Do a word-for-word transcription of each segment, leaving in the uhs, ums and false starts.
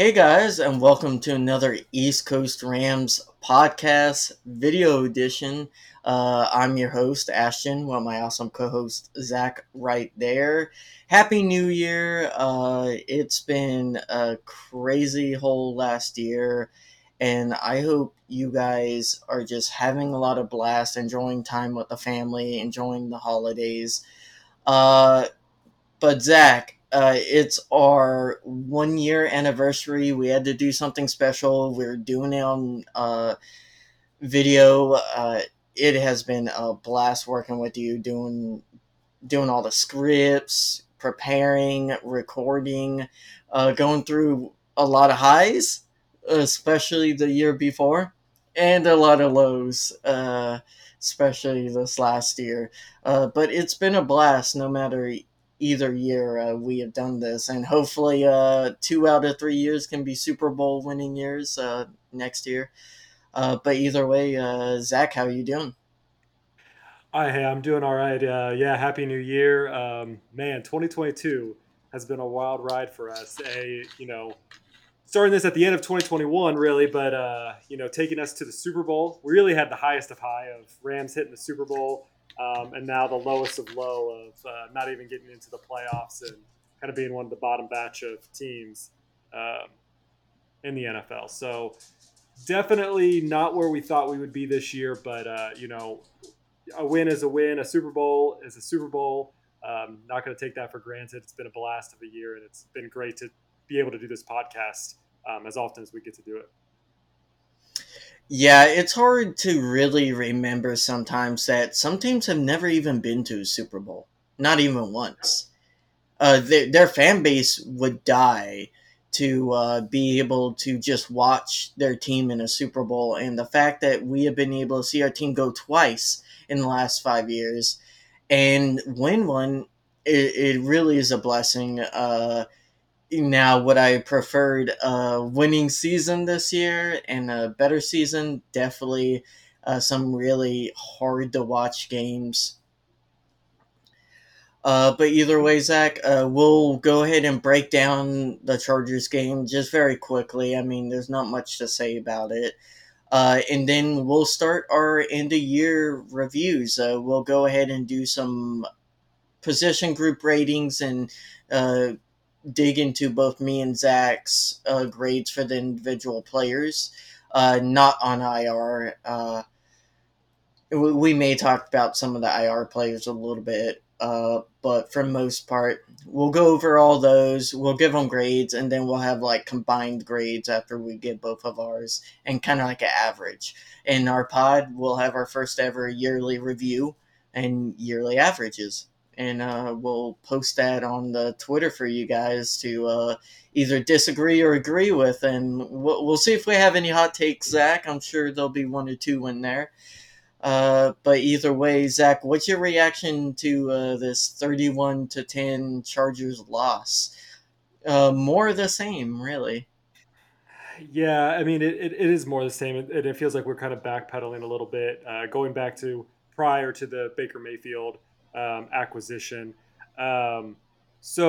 Hey guys, and welcome to another East Coast Rams podcast video edition. Uh, I'm your host, Ashton, one of my awesome co-hosts, Zach, right there. Happy New Year. Uh, it's been a crazy whole last year, and I hope you guys are just having a lot of blast, enjoying time with the family, enjoying the holidays. Uh, but Zach, Uh, it's our one-year anniversary. We had to do something special. We're doing it on uh, video. Uh, it has been a blast working with you, doing doing all the scripts, preparing, recording, uh, going through a lot of highs, especially the year before, and a lot of lows, uh, especially this last year. Uh, but it's been a blast no matter either year uh, we have done this, and hopefully uh, two out of three years can be Super Bowl winning years uh, next year. Uh, but either way, uh, Zach, how are you doing? Hi, hey, I'm doing all right. Uh, yeah, happy New Year, um, man. twenty twenty-two has been a wild ride for us. A you know, starting this at the end of twenty twenty-one, really, but uh, you know, taking us to the Super Bowl. We really had the highest of high of Rams hitting the Super Bowl. Um, and now the lowest of low of uh, not even getting into the playoffs and kind of being one of the bottom batch of teams um, in the N F L. So definitely not where we thought we would be this year, but, uh, you know, a win is a win. A Super Bowl is a Super Bowl. Um, not going to take that for granted. It's been a blast of a year, and it's been great to be able to do this podcast um, as often as we get to do it. Yeah, it's hard to really remember sometimes that some teams have never even been to a Super Bowl, not even once. Uh, they, their fan base would die to uh, be able to just watch their team in a Super Bowl. And the fact that we have been able to see our team go twice in the last five years and win one, it, it really is a blessing. Uh Now, would I preferred a winning season this year and a better season? Definitely uh, some really hard-to-watch games. Uh, but either way, Zach, uh, we'll go ahead and break down the Chargers game just very quickly. I mean, there's not much to say about it. Uh, and then we'll start our end-of-year reviews. Uh, we'll go ahead and do some position group ratings and uh dig into both me and Zach's uh, grades for the individual players, uh, not on I R. Uh, we, we may talk about some of the I R players a little bit, uh, but for the most part, we'll go over all those, we'll give them grades, and then we'll have like combined grades after we give both of ours, and kind of like an average. In our pod, we'll have our first ever yearly review and yearly averages. And uh, we'll post that on the Twitter for you guys to uh, either disagree or agree with. And we'll, we'll see if we have any hot takes, Zach. I'm sure there'll be one or two in there. Uh, but either way, Zach, what's your reaction to uh, this thirty-one to ten Chargers loss? Uh, more of the same, really. Yeah, I mean, it, it, it is more the same. And it, it feels like we're kind of backpedaling a little bit, uh, going back to prior to the Baker Mayfield Um, acquisition. Um, so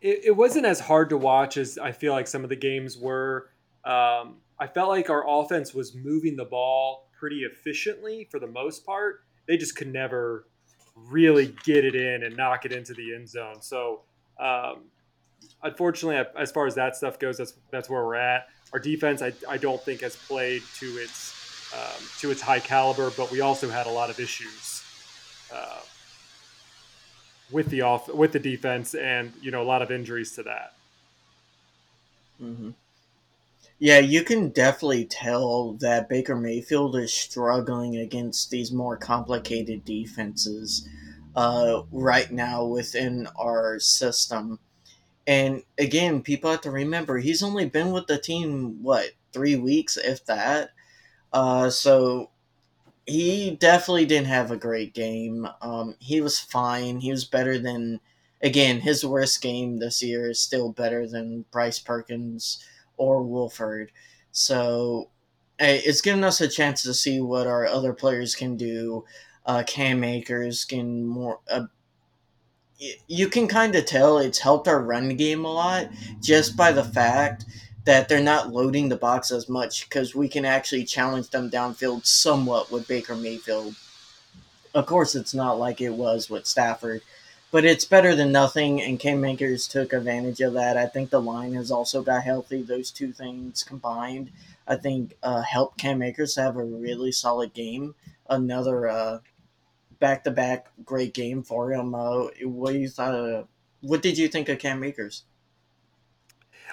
it, it wasn't as hard to watch as I feel like some of the games were. Um, I felt like our offense was moving the ball pretty efficiently for the most part. They just could never really get it in and knock it into the end zone. So um, unfortunately, I, as far as that stuff goes, that's that's where we're at. Our defense, I, I don't think has played to its Um, to its high caliber, but we also had a lot of issues uh, with the off with the defense, and you know a lot of injuries to that. Mm-hmm. Yeah, you can definitely tell that Baker Mayfield is struggling against these more complicated defenses uh, right now within our system. And again, people have to remember he's only been with the team what three weeks, if that. Uh, so he definitely didn't have a great game. Um, he was fine. He was better than, again, his worst game this year is still better than Bryce Perkins or Wilford. So it's given us a chance to see what our other players can do. Uh, Cam Akers can more uh, you can kind of tell it's helped our run game a lot just by the fact that they're not loading the box as much because we can actually challenge them downfield somewhat with Baker Mayfield. Of course, it's not like it was with Stafford, but it's better than nothing, and Cam Akers took advantage of that. I think the line has also got healthy. Those two things combined, I think, uh, helped Cam Akers have a really solid game. Another uh, back-to-back great game for him. Uh, what you thought of, what did you think of Cam Akers?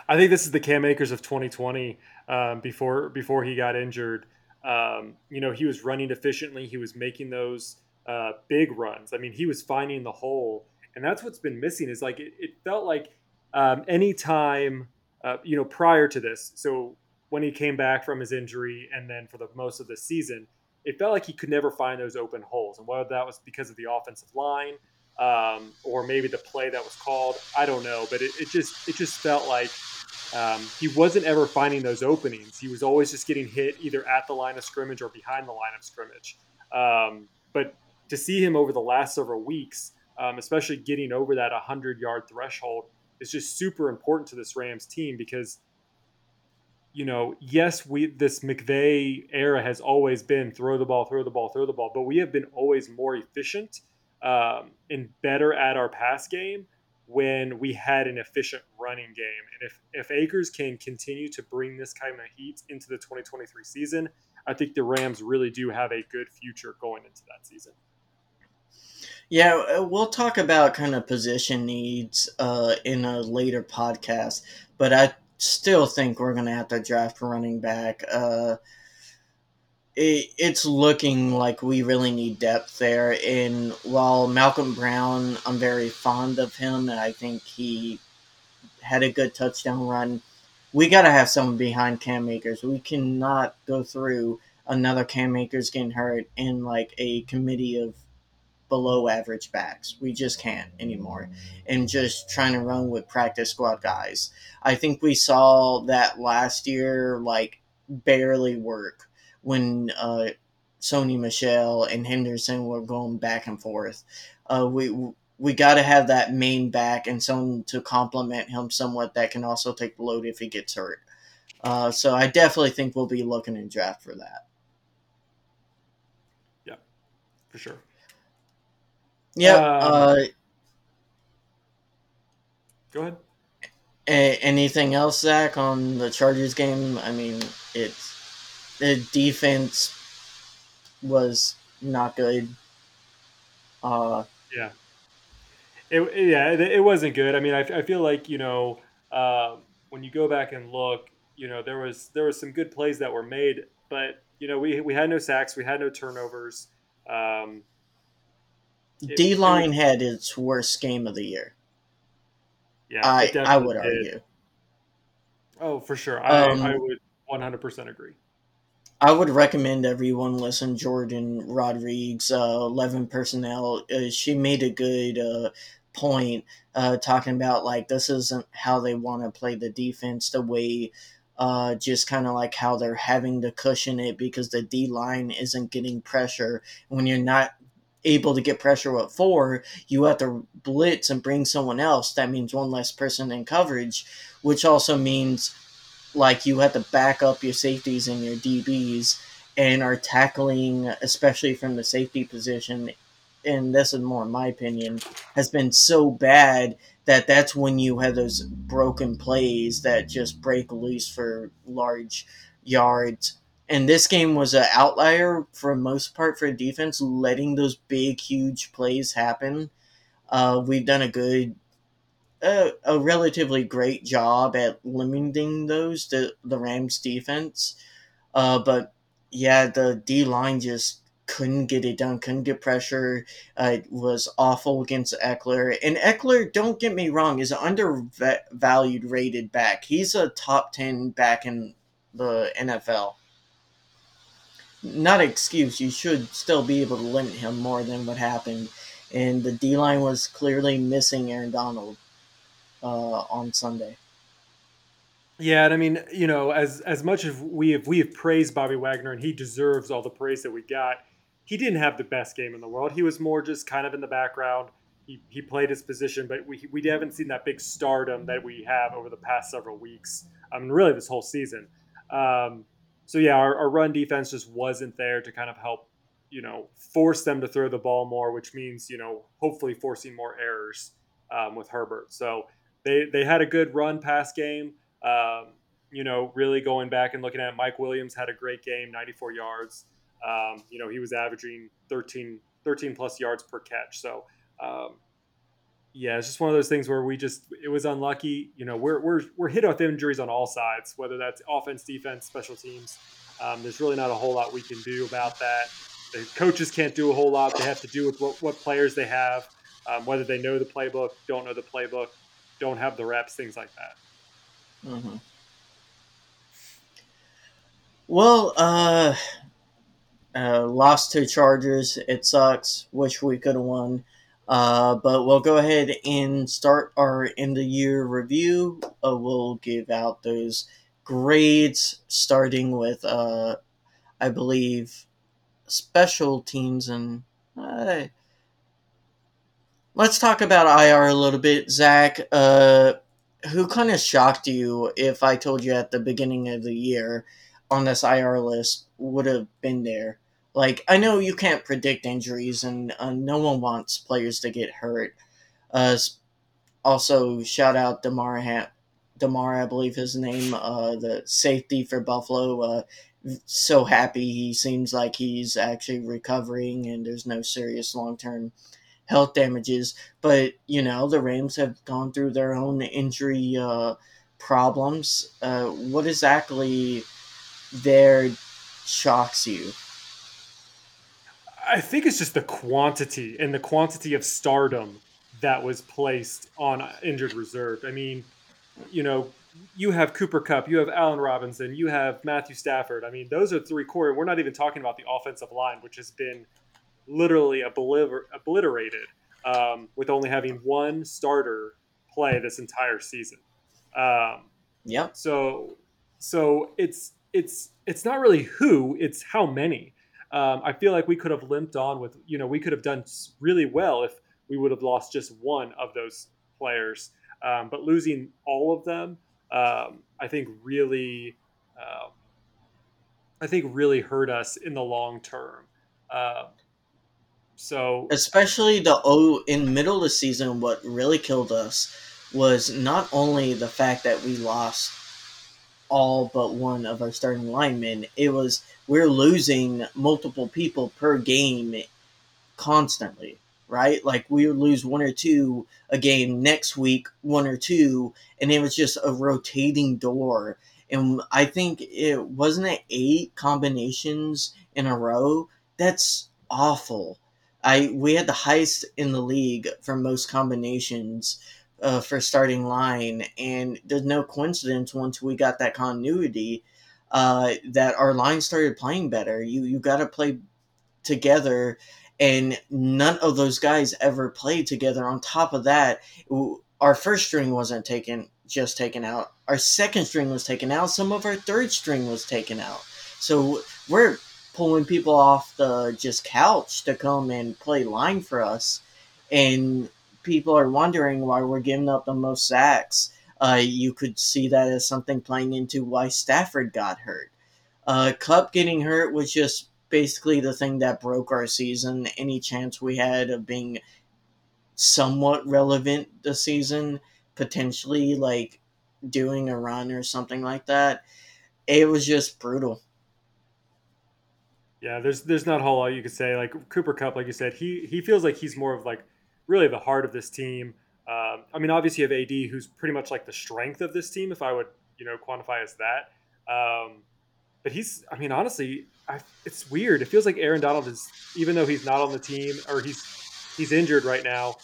I think this is the Cam Akers of twenty twenty um, before before he got injured. Um, you know, he was running efficiently. He was making those uh, big runs. I mean, he was finding the hole. And that's what's been missing is like it, it felt like um, any time, uh, you know, prior to this. So when he came back from his injury and then for the most of the season, it felt like he could never find those open holes. And whether that was because of the offensive line um, or maybe the play that was called, I don't know. But it, it just it just felt like Um, he wasn't ever finding those openings. He was always just getting hit either at the line of scrimmage or behind the line of scrimmage. Um, but to see him over the last several weeks, um, especially getting over that one hundred yard threshold, is just super important to this Rams team because, you know, yes, we this McVay era has always been throw the ball, throw the ball, throw the ball, but we have been always more efficient um, and better at our pass game when we had an efficient running game. And if, if Akers can continue to bring this kind of heat into the twenty twenty-three season, I think the Rams really do have a good future going into that season. Yeah, we'll talk about kind of position needs uh, in a later podcast, but I still think we're going to have to draft a running back. Uh, it, it's looking like we really need depth there. And while Malcolm Brown, I'm very fond of him, and I think he had a good touchdown run, we got to have someone behind Cam Akers. We cannot go through another Cam Akers getting hurt in like a committee of below average backs. We just can't anymore. And just trying to run with practice squad guys. I think we saw that last year, like barely work when uh, Sony Michel and Henderson were going back and forth. Uh, we we got to have that main back and someone to complement him somewhat that can also take the load if he gets hurt. Uh, so I definitely think we'll be looking in draft for that. Yeah, for sure. Yeah. Uh, uh, go ahead. A- anything else, Zach, on the Chargers game? I mean, it's, the defense was not good. Uh, yeah, it yeah it, it wasn't good. I mean, I, I feel like you know uh, when you go back and look, you know there was there was some good plays that were made, but you know we we had no sacks, we had no turnovers. Um, D-line it, it, had its worst game of the year. Yeah, I I would argue. Did. Oh, for sure, I um, I would one hundred percent agree. I would recommend everyone listen Jordan Rodriguez, uh, eleven Personnel. Uh, she made a good uh, point uh, talking about, like, this isn't how they want to play the defense, the way uh, just kind of like how they're having to cushion it because the D-line isn't getting pressure. When you're not able to get pressure with four, you have to blitz and bring someone else. That means one less person in coverage, which also means – like you have to back up your safeties and your D Bs and are tackling, especially from the safety position, and this is more my opinion, has been so bad that that's when you have those broken plays that just break loose for large yards. And this game was an outlier for the most part for defense, letting those big, huge plays happen. Uh, we've done a good A, a relatively great job at limiting those to the Rams defense. Uh, but yeah, the D line just couldn't get it done, couldn't get pressure. Uh, it was awful against Ekeler. And Ekeler, don't get me wrong, is an undervalued rated back. He's a top ten back in the N F L. Not an excuse. You should still be able to limit him more than what happened. And the D line was clearly missing Aaron Donald. Uh, on Sunday. Yeah, and I mean, you know, as as much as we have we have praised Bobby Wagner, and he deserves all the praise that we got, he didn't have the best game in the world. He was more just kind of in the background. he, he played his position, but we we haven't seen that big stardom that we have over the past several weeks. I mean, really this whole season. Um, so yeah, our, our run defense just wasn't there to kind of help, you know, force them to throw the ball more, which means, you know, hopefully forcing more errors um, with Herbert. So they, they had a good run pass game. Um, you know, really going back and looking at it, Mike Williams had a great game, ninety-four yards. Um, you know, he was averaging thirteen, thirteen plus yards per catch. So, um, yeah, it's just one of those things where we just, it was unlucky. You know, we're, we're, we're hit with injuries on all sides, whether that's offense, defense, special teams. Um, there's really not a whole lot we can do about that. The coaches can't do a whole lot. They have to do with what, what players they have, um, whether they know the playbook, don't know the playbook, don't have the reps, things like that. Mm-hmm. Well, uh, Uh, lost to Chargers. It sucks. Wish we could have won. Uh, but we'll go ahead and start our end-of-year review. Uh, we'll give out those grades, starting with, uh, I believe, special teams. And uh, let's talk about I R a little bit. Zach, uh, who kind of shocked you, if I told you at the beginning of the year on this I R list would have been there? Like, I know you can't predict injuries, and uh, no one wants players to get hurt. Uh, also, shout out Damar, ha- Damar, I believe his name, uh, the safety for Buffalo. Uh, so happy he seems like he's actually recovering, and there's no serious long-term health damages. But, you know, the Rams have gone through their own injury uh, problems. Uh, what exactly there shocks you? I think it's just the quantity and the quantity of stardom that was placed on injured reserve. I mean, you know, you have Cooper Kupp, you have Allen Robinson, you have Matthew Stafford. I mean, those are three core. We're not even talking about the offensive line, which has been literally obliter- obliterated um, with only having one starter play this entire season. Um, yeah. So, so it's, It's it's not really who, it's how many. Um, I feel like we could have limped on with, you know, we could have done really well if we would have lost just one of those players. Um, but losing all of them, um, I think really, um, I think really hurt us in the long term. Um, so especially the oh in the middle of the season, what really killed us was not only the fact that we lost all but one of our starting linemen. It was, we're losing multiple people per game constantly, right? Like we would lose one or two a game, next week one or two, and it was just a rotating door. And I think it wasn't it eight combinations in a row. That's awful. I we had the highest in the league for most combinations Uh, for starting line, and there's no coincidence once we got that continuity uh, that our line started playing better. You you got to play together, and none of those guys ever played together. On top of that, our first string wasn't taken, just taken out. Our second string was taken out. Some of our third string was taken out. So we're pulling people off the just couch to come and play line for us, and people are wondering why we're giving up the most sacks. Uh, you could see that as something playing into why Stafford got hurt. Uh, Kupp getting hurt was just basically the thing that broke our season. Any chance we had of being somewhat relevant this season, potentially like doing a run or something like that, it was just brutal. Yeah, there's there's not a whole lot you could say. Like Cooper Kupp, like you said, he he feels like he's more of like really the heart of this team. Um, I mean, obviously you have A D, who's pretty much like the strength of this team, if I would, you know, quantify as that. Um, but he's, I mean, honestly, I, it's weird. It feels like Aaron Donald is, even though he's not on the team or he's he's injured right now,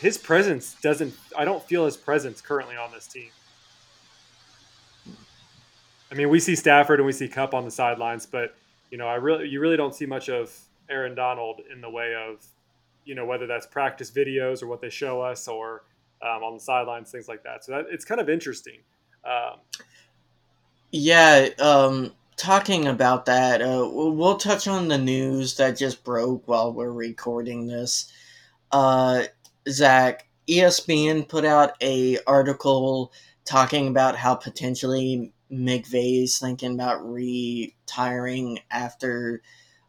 his presence doesn't. I don't feel his presence currently on this team. I mean, we see Stafford and we see Kupp on the sidelines, but you know, I really, you really don't see much of Aaron Donald in the way of, you know, whether that's practice videos or what they show us or um, on the sidelines, things like that. So that, it's kind of interesting. Um, yeah, um, talking about that, uh, we'll touch on the news that just broke while we're recording this. Uh, Zach, E S P N put out a article talking about how potentially McVay's thinking about retiring after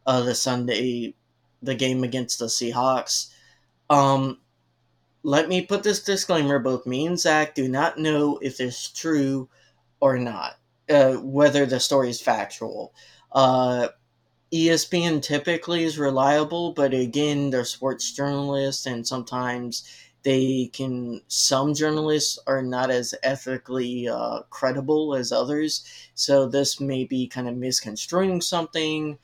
uh, the Sunday, the game against the Seahawks. Um, let me put this disclaimer. Both me and Zach do not know if it's true or not, uh, whether the story is factual. Uh, E S P N typically is reliable, but again, they're sports journalists, and sometimes they can, some journalists are not as ethically uh, credible as others. So this may be kind of misconstruing something.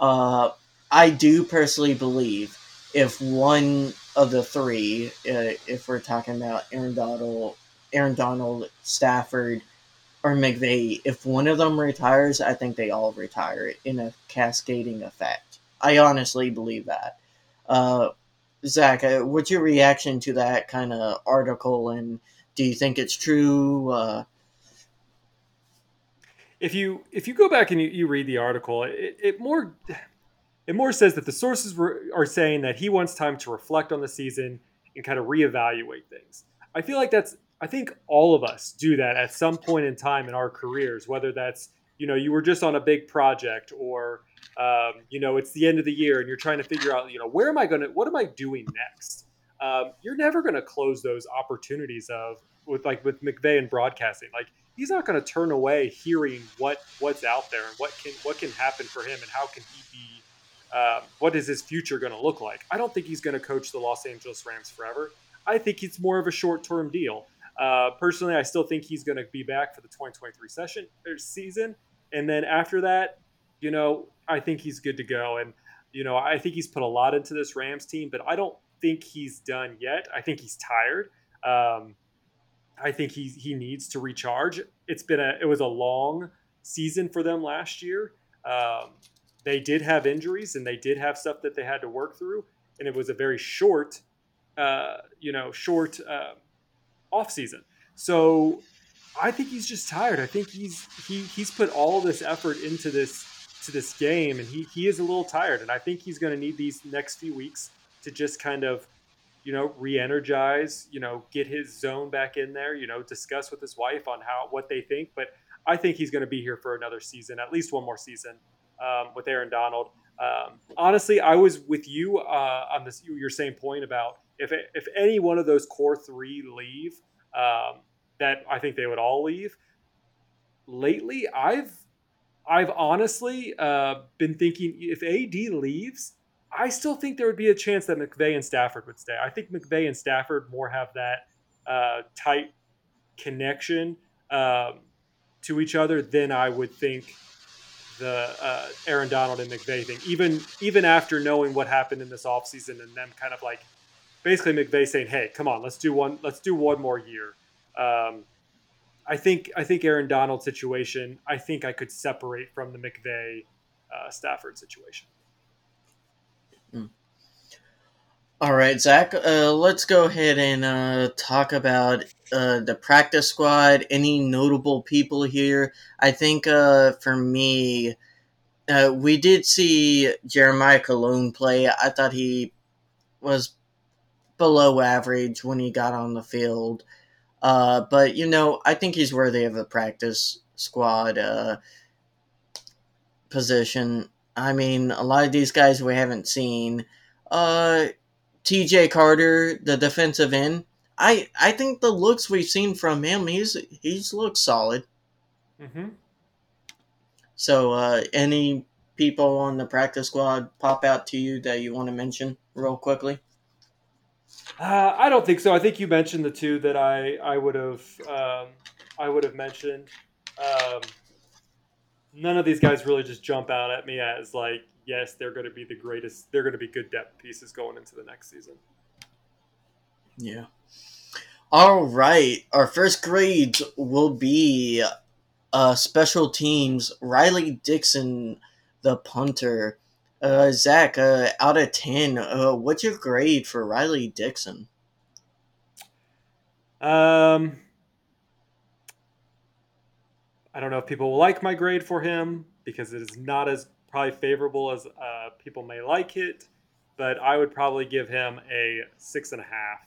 Uh, I do personally believe if one of the three, uh, if we're talking about Aaron Donald, Aaron Donald, Stafford, or McVay, if one of them retires, I think they all retire in a cascading effect. I honestly believe that. Uh, Zach, what's your reaction to that kind of article, and do you think it's true? Uh, if you if you go back and you, you read the article, it, it more it more says that the sources were, are saying that he wants time to reflect on the season and kind of reevaluate things. I feel like that's. I think all of us do that at some point in time in our careers, whether that's, you know, you were just on a big project or, um, you know, it's the end of the year and you're trying to figure out, you know, where am I going to, what am I doing next? Um, you're never going to close those opportunities of with like with McVay and broadcasting. Like, he's not going to turn away hearing what what's out there and what can, what can happen for him and how can he be, um, what is his future going to look like? I don't think he's going to coach the Los Angeles Rams forever. I think it's more of a short-term deal. Uh, personally, I still think he's going to be back for the twenty twenty-three session or season. And then after that, you know, I think he's good to go. And, you know, I think he's put a lot into this Rams team, but I don't think he's done yet. I think he's tired. Um, I think he, he needs to recharge. It's been a, it was a long season for them last year. Um, they did have injuries and they did have stuff that they had to work through. And it was a very short, uh, you know, short, uh, offseason. So I think he's just tired. I think he's he he's put all this effort into this to this game and he he is a little tired, and I think he's going to need these next few weeks to just kind of, you know, re-energize, you know, get his zone back in there, you know, discuss with his wife on how what they think. But I think he's going to be here for another season, at least one more season um, with Aaron Donald. Um, honestly, I was with you uh, on this your same point about if if any one of those core three leave, um, that I think they would all leave. Lately, I've I've honestly uh, been thinking if A D leaves, I still think there would be a chance that McVay and Stafford would stay. I think McVay and Stafford more have that uh, tight connection um, to each other than I would think the uh, Aaron Donald and McVay thing. Even even after knowing what happened in this offseason and them kind of like. Basically, McVay saying, "Hey, come on, let's do one. Let's do one more year." Um, I think I think Aaron Donald's situation. I think I could separate from the McVay uh, Stafford situation. Mm. All right, Zach. Uh, let's go ahead and uh, talk about uh, the practice squad. Any notable people here? I think uh, for me, uh, we did see Jeremiah Colon play. I thought he was. Below average when he got on the field. Uh, but, you know, I think he's worthy of a practice squad uh, position. I mean, a lot of these guys we haven't seen. Uh, T J Carter, the defensive end, I, I think the looks we've seen from him, he's, he's looked solid. Mm-hmm. So uh, any people on the practice squad pop out to you that you want to mention real quickly? Uh, I don't think so. I think you mentioned the two that I I would have um, I would have mentioned. Um, none of these guys really just jump out at me as like, yes, they're going to be the greatest. They're going to be good depth pieces going into the next season. Yeah. All right. Our first grades will be uh, special teams. Riley Dixon, the punter. Uh, Zach, uh, out of ten, uh, what's your grade for Riley Dixon? Um, I don't know if people will like my grade for him because it is not as probably favorable as uh, people may like it. but I would probably give him a six and a half.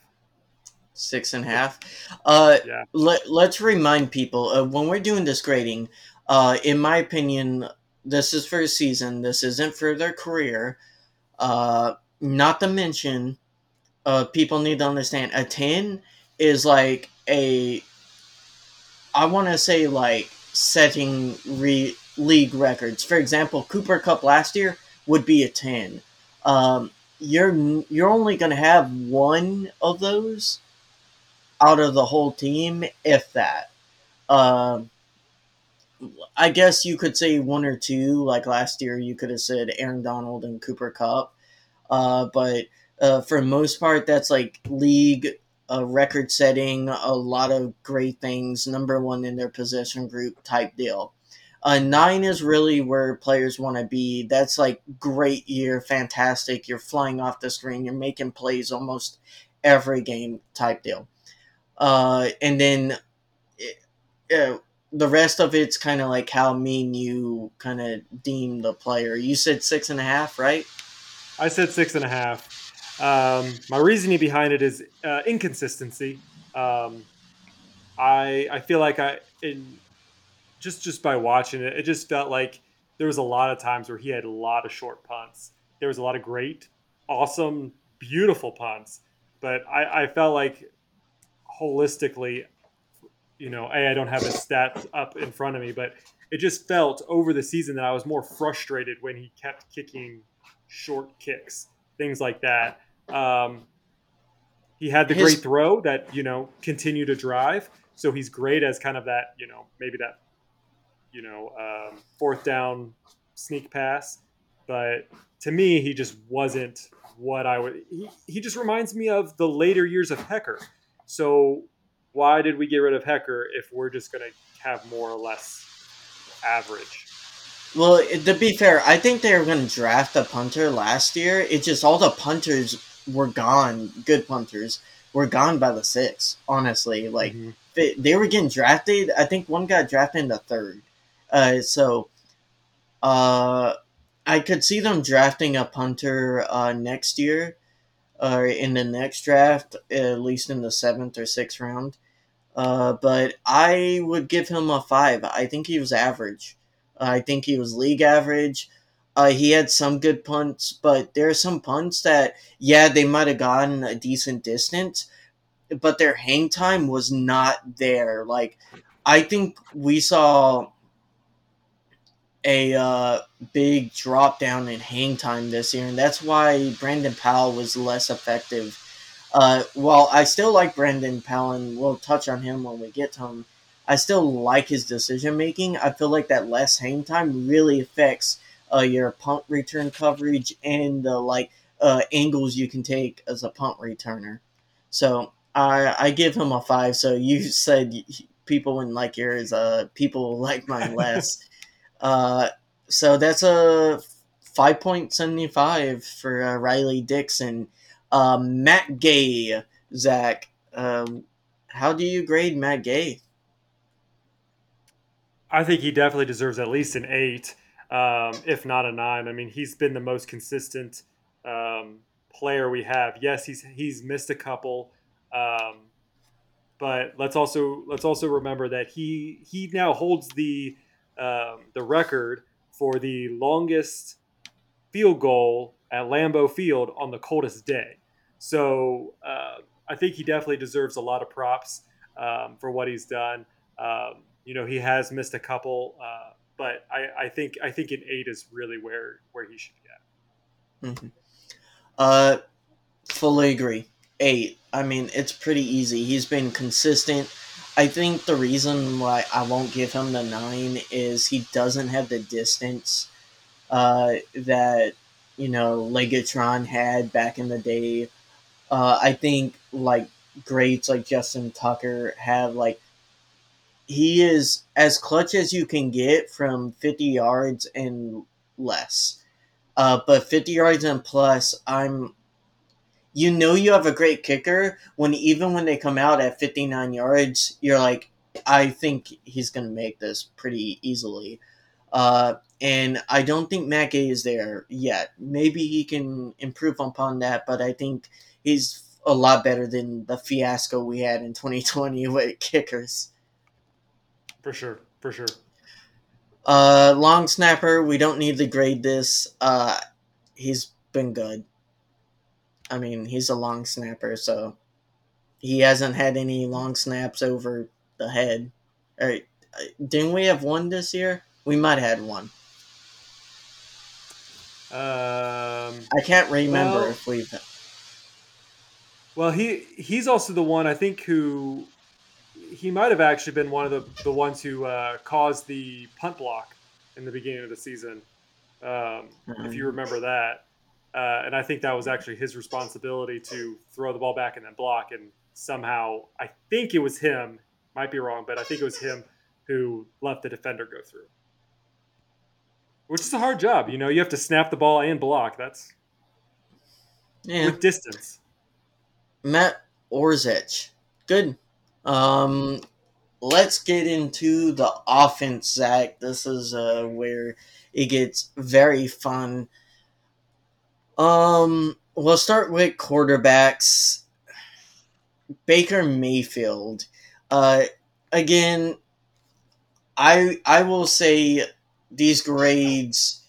Six and a half. Uh, yeah. let, let's remind people, uh, when we're doing this grading, uh, in my opinion, this is for a season. This isn't for their career. Uh, not to mention, uh, people need to understand, a ten is like a, I want to say like setting re- league records. For example, Cooper Kupp last year would be a ten. Um, you're you're only going to have one of those out of the whole team, if that. Um, I guess you could say one or two. Like last year, you could have said Aaron Donald and Cooper Kupp. Uh, but uh, for the most part, that's like league uh, record setting, a lot of great things, number one in their position group type deal. Uh, nine is really where players want to be. That's like great year, fantastic. You're flying off the screen. You're making plays almost every game type deal. Uh, and then it, uh, the rest of it's kind of like how me and you kind of deem the player. You said six and a half, right? I said six and a half. Um, my reasoning behind it is uh, inconsistency. Um, I I feel like I in. Just just by watching it, it just felt like there was a lot of times where he had a lot of short punts. There was a lot of great, awesome, beautiful punts. But I, I felt like holistically, you know, I, I don't have his stats up in front of me, but it just felt over the season that I was more frustrated when he kept kicking short kicks, things like that. Um, he had the his- great throw that, you know, continued to drive. So he's great as kind of that, you know, maybe that, you know, um, fourth down sneak pass. But to me, he just wasn't what I would. He, he just reminds me of the later years of Ekeler. So why did we get rid of Ekeler if we're just going to have more or less average? Well, to be fair, I think they were going to draft a punter last year. It's just all the punters were gone. Good punters were gone by the six, honestly. Like, mm-hmm. they, they were getting drafted. I think one got drafted in the third. Uh, so uh, I could see them drafting a punter uh, next year or uh, in the next draft, at least in the seventh or sixth round. Uh, but I would give him a five. I think he was average. Uh, I think he was league average. Uh, he had some good punts, but there are some punts that, yeah, they might have gotten a decent distance, but their hang time was not there. Like, I think we saw a uh, big drop down in hang time this year, and that's why Brandon Powell was less effective. Uh, while I still like Brandon Powell, and we'll touch on him when we get to him, I still like his decision-making. I feel like that less hang time really affects uh, your punt return coverage and the like uh, angles you can take as a punt returner. So I I give him a five. So you said people wouldn't like yours. Uh, people like mine less. uh, so that's a five point seventy five for uh, Riley Dixon. Uh, Matt Gay, Zach. Um, how do you grade Matt Gay? I think he definitely deserves at least an eight, um, if not a nine. I mean, he's been the most consistent Um, player we have. Yes, he's he's missed a couple, um, but let's also let's also remember that he he now holds the um, the record for the longest field goal at Lambeau Field on the coldest day. So uh, I think he definitely deserves a lot of props um, for what he's done. Um, you know, he has missed a couple, uh, but I, I think I think an eight is really where where he should be at. Mm-hmm. Uh, fully agree. Eight. I mean, it's pretty easy. He's been consistent. I think the reason why I won't give him the nine is he doesn't have the distance uh, that, you know, Legatron had back in the day. Uh, I think, like, greats like Justin Tucker have, like, he is as clutch as you can get from fifty yards and less. Uh, but fifty yards and plus, I'm, you know, you have a great kicker when even when they come out at fifty-nine yards, you're like, I think he's going to make this pretty easily. Uh, And I don't think Matt Gay is there yet. Maybe he can improve upon that, but I think he's a lot better than the fiasco we had in twenty twenty with kickers. For sure, for sure. Uh, long snapper, we don't need to grade this. Uh, he's been good. I mean, he's a long snapper, so he hasn't had any long snaps over the head. All right, didn't we have one this year? We might have had one. Um, I can't remember well, if we've... Well, he he's also the one, I think, who... He might have actually been one of the, the ones who uh, caused the punt block in the beginning of the season, um, mm-hmm. if you remember that. Uh, and I think that was actually his responsibility to throw the ball back and then block. And somehow, I think it was him. Might be wrong, but I think it was him who let the defender go through. Which is a hard job. You know, you have to snap the ball and block. That's yeah. with distance. Matt Orzech. Good. Um, let's get into the offense, Zach. This is uh, where it gets very fun. Um, we'll start with quarterbacks. Baker Mayfield. Uh, again, I I will say these grades.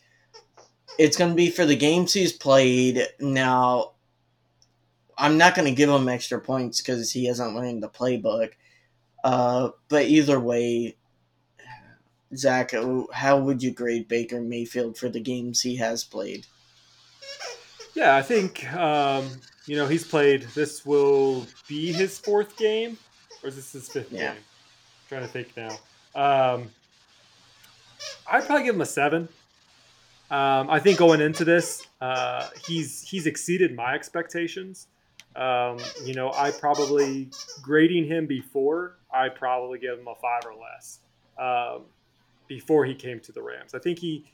It's going to be for the games he's played. Now, I'm not going to give him extra points because he hasn't learned the playbook. Uh, but either way, Zach, how would you grade Baker Mayfield for the games he has played? Yeah, I think, um, you know, he's played, this will be his fourth game, or is this his fifth yeah. game? I'm trying to think now. Um, I'd probably give him a seven. Um, I think going into this, uh, he's he's exceeded my expectations. Um, you know, I probably, grading him before, I probably give him a five or less um, before he came to the Rams. I think he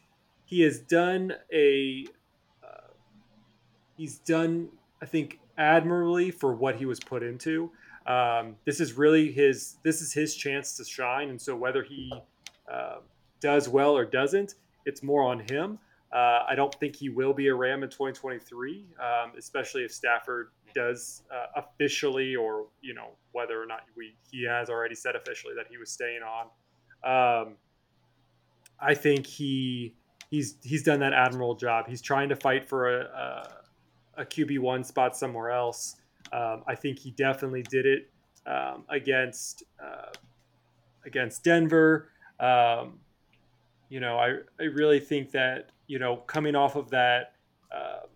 he has done a uh, he's done I think admirably for what he was put into. Um, this is really his this is his chance to shine, and so whether he uh, does well or doesn't, it's more on him. Uh, I don't think he will be a Ram in twenty twenty-three, um, especially if Stafford does uh, officially, or you know whether or not we he has already said officially that he was staying on. Um, I think he he's he's done that admirable job. He's trying to fight for a a, a Q B one spot somewhere else. Um, I think he definitely did it um, against uh, against Denver. Um, you know, I I really think that. You know, coming off of that uh,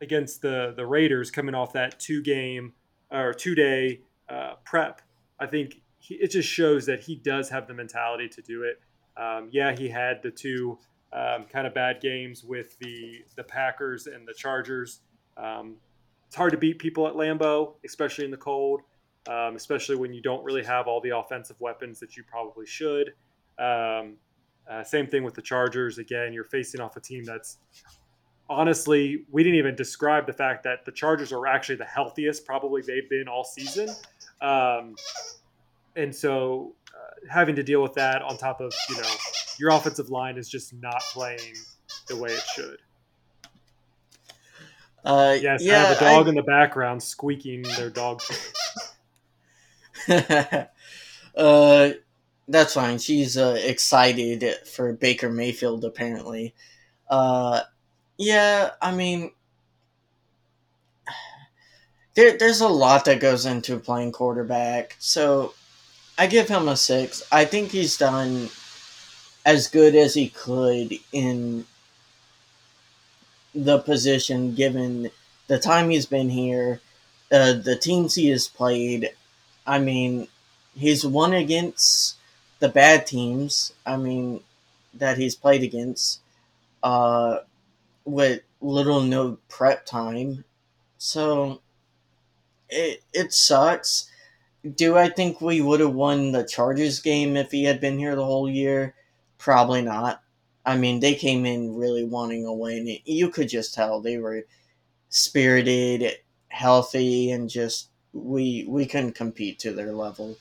against the, the Raiders, coming off that two game or two day uh, prep, I think he, it just shows that he does have the mentality to do it. Um, yeah, he had the two um, kind of bad games with the the Packers and the Chargers. Um, it's hard to beat people at Lambeau, especially in the cold, um, especially when you don't really have all the offensive weapons that you probably should. Um, Uh, same thing with the Chargers. Again, you're facing off a team that's honestly, we didn't even describe the fact that the Chargers are actually the healthiest probably they've been all season. Um, and so uh, having to deal with that on top of, you know, your offensive line is just not playing the way it should. Uh, yes, yeah, I have a dog I... in the background squeaking their dog. uh That's fine. She's uh, excited for Baker Mayfield, apparently. Uh, yeah, I mean, there, there's a lot that goes into playing quarterback. So I give him a six. I think he's done as good as he could in the position, given the time he's been here, uh, the teams he has played. I mean, he's won against the bad teams, I mean, that he's played against, uh, with little no prep time. So it it sucks. Do I think we would have won the Chargers game if he had been here the whole year? Probably not. I mean, they came in really wanting a win. You could just tell they were spirited, healthy, and just we we couldn't compete to their level.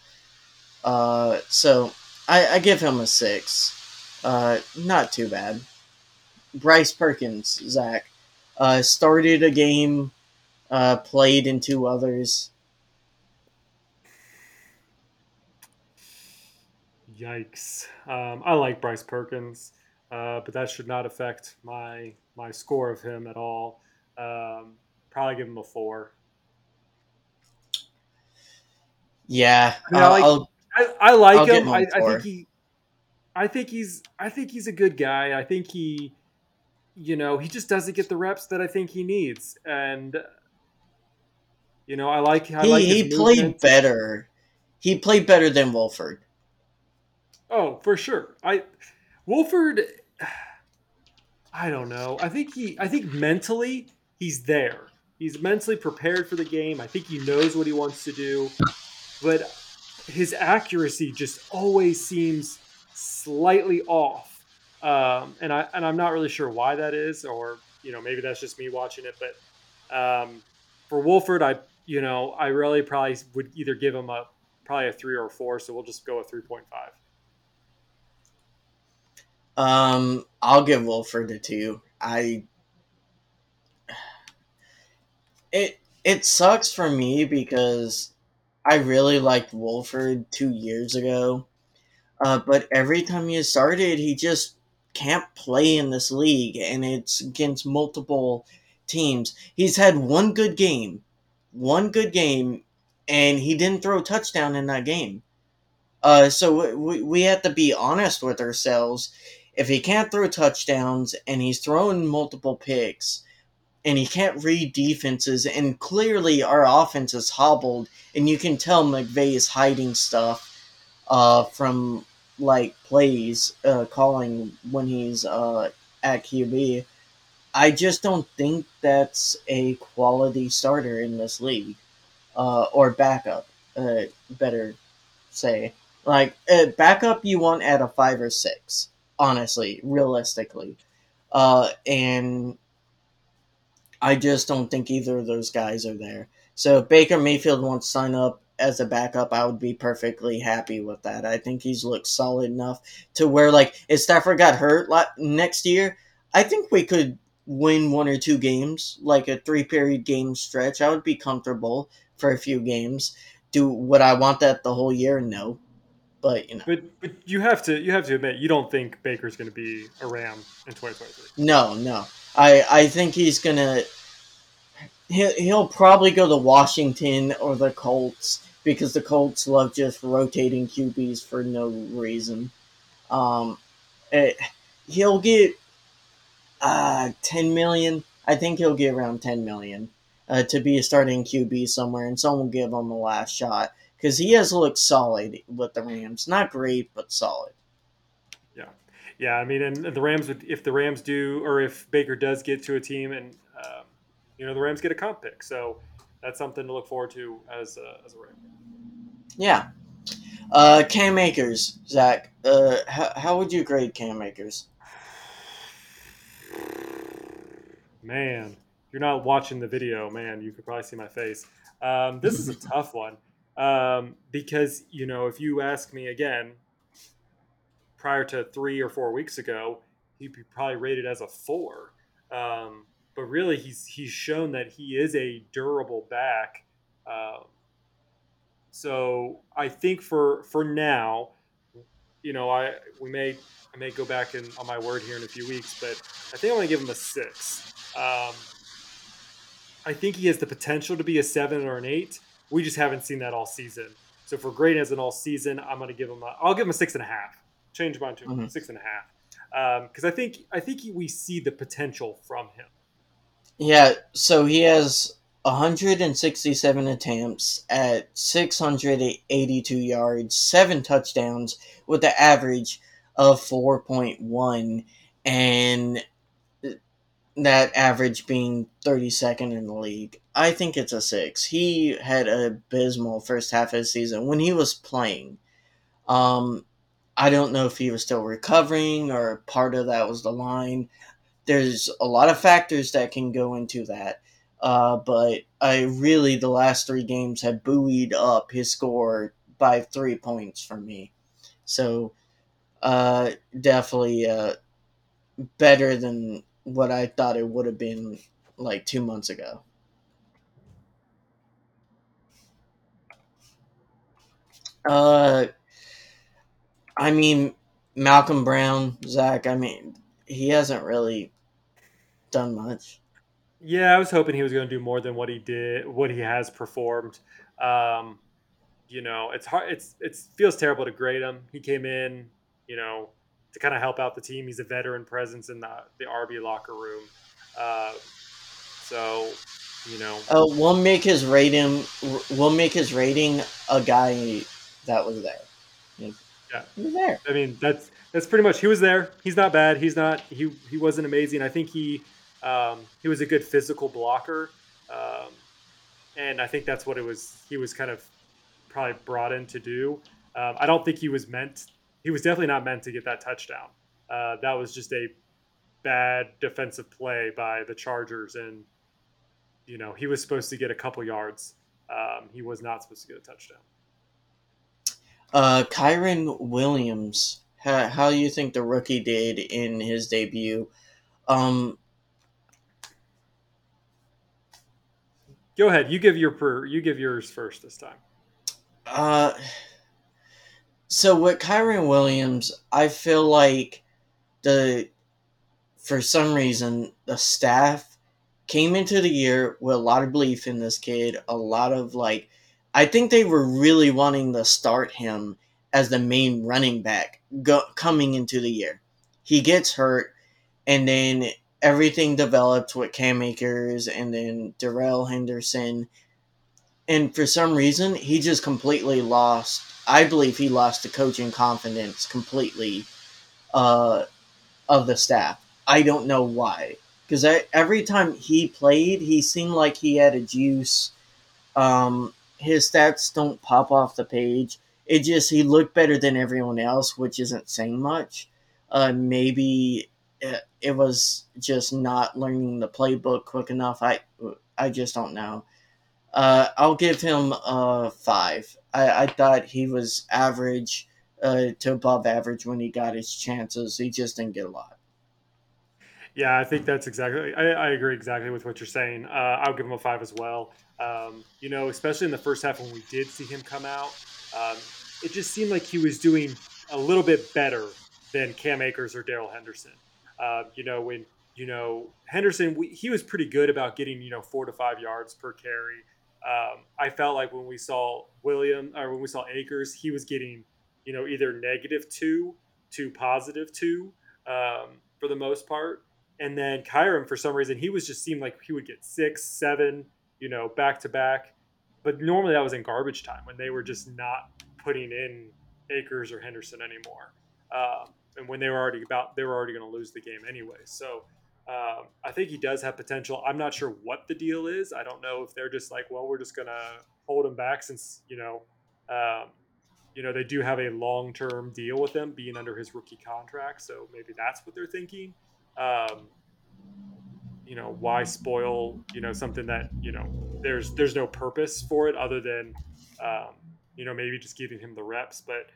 Uh, so... I, I give him a six. Uh, not too bad. Bryce Perkins, Zach, uh, started a game, uh, played in two others. Yikes. Um, I like Bryce Perkins, uh, but that should not affect my my score of him at all. Um, probably give him a four. Yeah, I, mean, I like, I'll, I, I like I'll him. him I, I think he, I think he's, I think he's a good guy. I think he, you know, he just doesn't get the reps that I think he needs. And you know, I like. I he like he played movement. better. He played better than Wilford. Oh, for sure. I, Wilford. I don't know. I think he. I think mentally he's there. He's mentally prepared for the game. I think he knows what he wants to do. But his accuracy just always seems slightly off, um, and I and I'm not really sure why that is, or you know maybe that's just me watching it. But um, for Wilford, I you know I really probably would either give him a probably a three or a four, so we'll just go a three point five. Um, I'll give Wilford a two. I it it sucks for me because I really liked Wilford two years ago, uh, but every time he started, he just can't play in this league, and it's against multiple teams. He's had one good game, one good game, and he didn't throw a touchdown in that game. Uh, so we, we have to be honest with ourselves. If he can't throw touchdowns, and he's throwing multiple picks, and he can't read defenses, and clearly our offense is hobbled, and you can tell McVay is hiding stuff uh, from, like, plays, uh, calling when he's uh, at Q B. I just don't think that's a quality starter in this league, uh, or backup, uh, better say. Like, uh, backup you want at a five or six, honestly, realistically. Uh, and... I just don't think either of those guys are there. So if Baker Mayfield wants to sign up as a backup, I would be perfectly happy with that. I think he's looked solid enough to where, like, if Stafford got hurt next year, I think we could win one or two games, like a three-period game stretch. I would be comfortable for a few games. Do would I want that the whole year? No, but you know. But, but you have to you have to admit you don't think Baker's going to be a Ram in twenty twenty-three. No, no. I, I think he's going to – he'll probably go to Washington or the Colts because the Colts love just rotating Q Bs for no reason. Um, it, he'll get uh, ten million dollars. I think he'll get around ten million dollars uh, to be a starting Q B somewhere, and someone will give him the last shot because he has looked solid with the Rams. Not great, but solid. Yeah, I mean, and the Rams would, if the Rams do, or if Baker does get to a team, and um, you know the Rams get a comp pick, so that's something to look forward to as a, as a Ram. Yeah, uh, Cam Akers, Zach. Uh, how how would you grade Cam Akers? Man, you're not watching the video, man. You could probably see my face. Um, this is a tough one um, because you know if you ask me again. Prior to three or four weeks ago, he'd be probably rated as a four. Um, but really, he's he's shown that he is a durable back. Um, so I think for for now, you know, I we may I may go back in on my word here in a few weeks, but I think I'm going to give him a six. Um, I think he has the potential to be a seven or an eight. We just haven't seen that all season. So for grading as an all season, I'm going to give him a, I'll give him a six and a half. Change mine to mm-hmm. six and a half, because um, I think I think he, we see the potential from him. Yeah, so he has one hundred sixty-seven attempts at six hundred eighty-two yards, seven touchdowns, with an average of four point one, and that average being thirty-second in the league. I think it's a six. He had an abysmal first half of the season when he was playing. Um... I don't know if he was still recovering or part of that was the line. There's a lot of factors that can go into that. Uh, but I really, the last three games have buoyed up his score by three points for me. So uh, definitely uh, better than what I thought it would have been like two months ago. Uh, I mean, Malcolm Brown, Zach, I mean, he hasn't really done much. Yeah, I was hoping he was going to do more than what he did, what he has performed. Um, you know, it's hard. It's it feels terrible to grade him. He came in, you know, to kind of help out the team. He's a veteran presence in the the R B locker room. Uh, so, you know, uh, we'll make his rating. We'll make his rating a guy that was there. Yeah, yeah. He was there. I mean, that's that's pretty much. He was there. He's not bad. He's not. He he wasn't amazing. I think he. Um, he was a good physical blocker, um, and I think that's what it was. He was kind of probably brought in to do. Um, I don't think he was meant. He was definitely not meant to get that touchdown. Uh, that was just a bad defensive play by the Chargers, and you know he was supposed to get a couple yards. Um, he was not supposed to get a touchdown. Uh, Kyren Williams, how, how do you think the rookie did in his debut? Um, Go ahead. You give your per, you give yours first this time. Uh, so with Kyren Williams, I feel like the for some reason the staff came into the year with a lot of belief in this kid. A lot of like, I think they were really wanting to start him as the main running back go, coming into the year. He gets hurt, and then everything developed with Cam Akers and then Darrell Henderson. And for some reason, he just completely lost. I believe he lost the coaching confidence completely uh, of the staff. I don't know why. Because every time he played, he seemed like he had a juice. Um, his stats don't pop off the page. It just, he looked better than everyone else, which isn't saying much. Uh, maybe... it was just not learning the playbook quick enough. I I just don't know. Uh, I'll give him a five. I, I thought he was average uh, to above average when he got his chances. He just didn't get a lot. Yeah, I think that's exactly – I agree exactly with what you're saying. Uh, I'll give him a five as well. Um, you know, especially in the first half when we did see him come out, um, it just seemed like he was doing a little bit better than Cam Akers or Darrell Henderson. Uh, you know, when, you know, Henderson, we, he was pretty good about getting, you know, four to five yards per carry. Um, I felt like when we saw William or when we saw Akers, he was getting, you know, either negative two to positive two um, for the most part. And then Kyren, for some reason, he was just seemed like he would get six, seven, you know, back to back. But normally that was in garbage time when they were just not putting in Akers or Henderson anymore. Um, and when they were already about, they were already going to lose the game anyway. So um, I think he does have potential. I'm not sure what the deal is. I don't know if they're just like, well, we're just going to hold him back since, you know, um, you know, they do have a long-term deal with him being under his rookie contract. So maybe that's what they're thinking. Um, you know, why spoil, you know, something that, you know, there's, there's no purpose for it other than, um, you know, maybe just giving him the reps, but,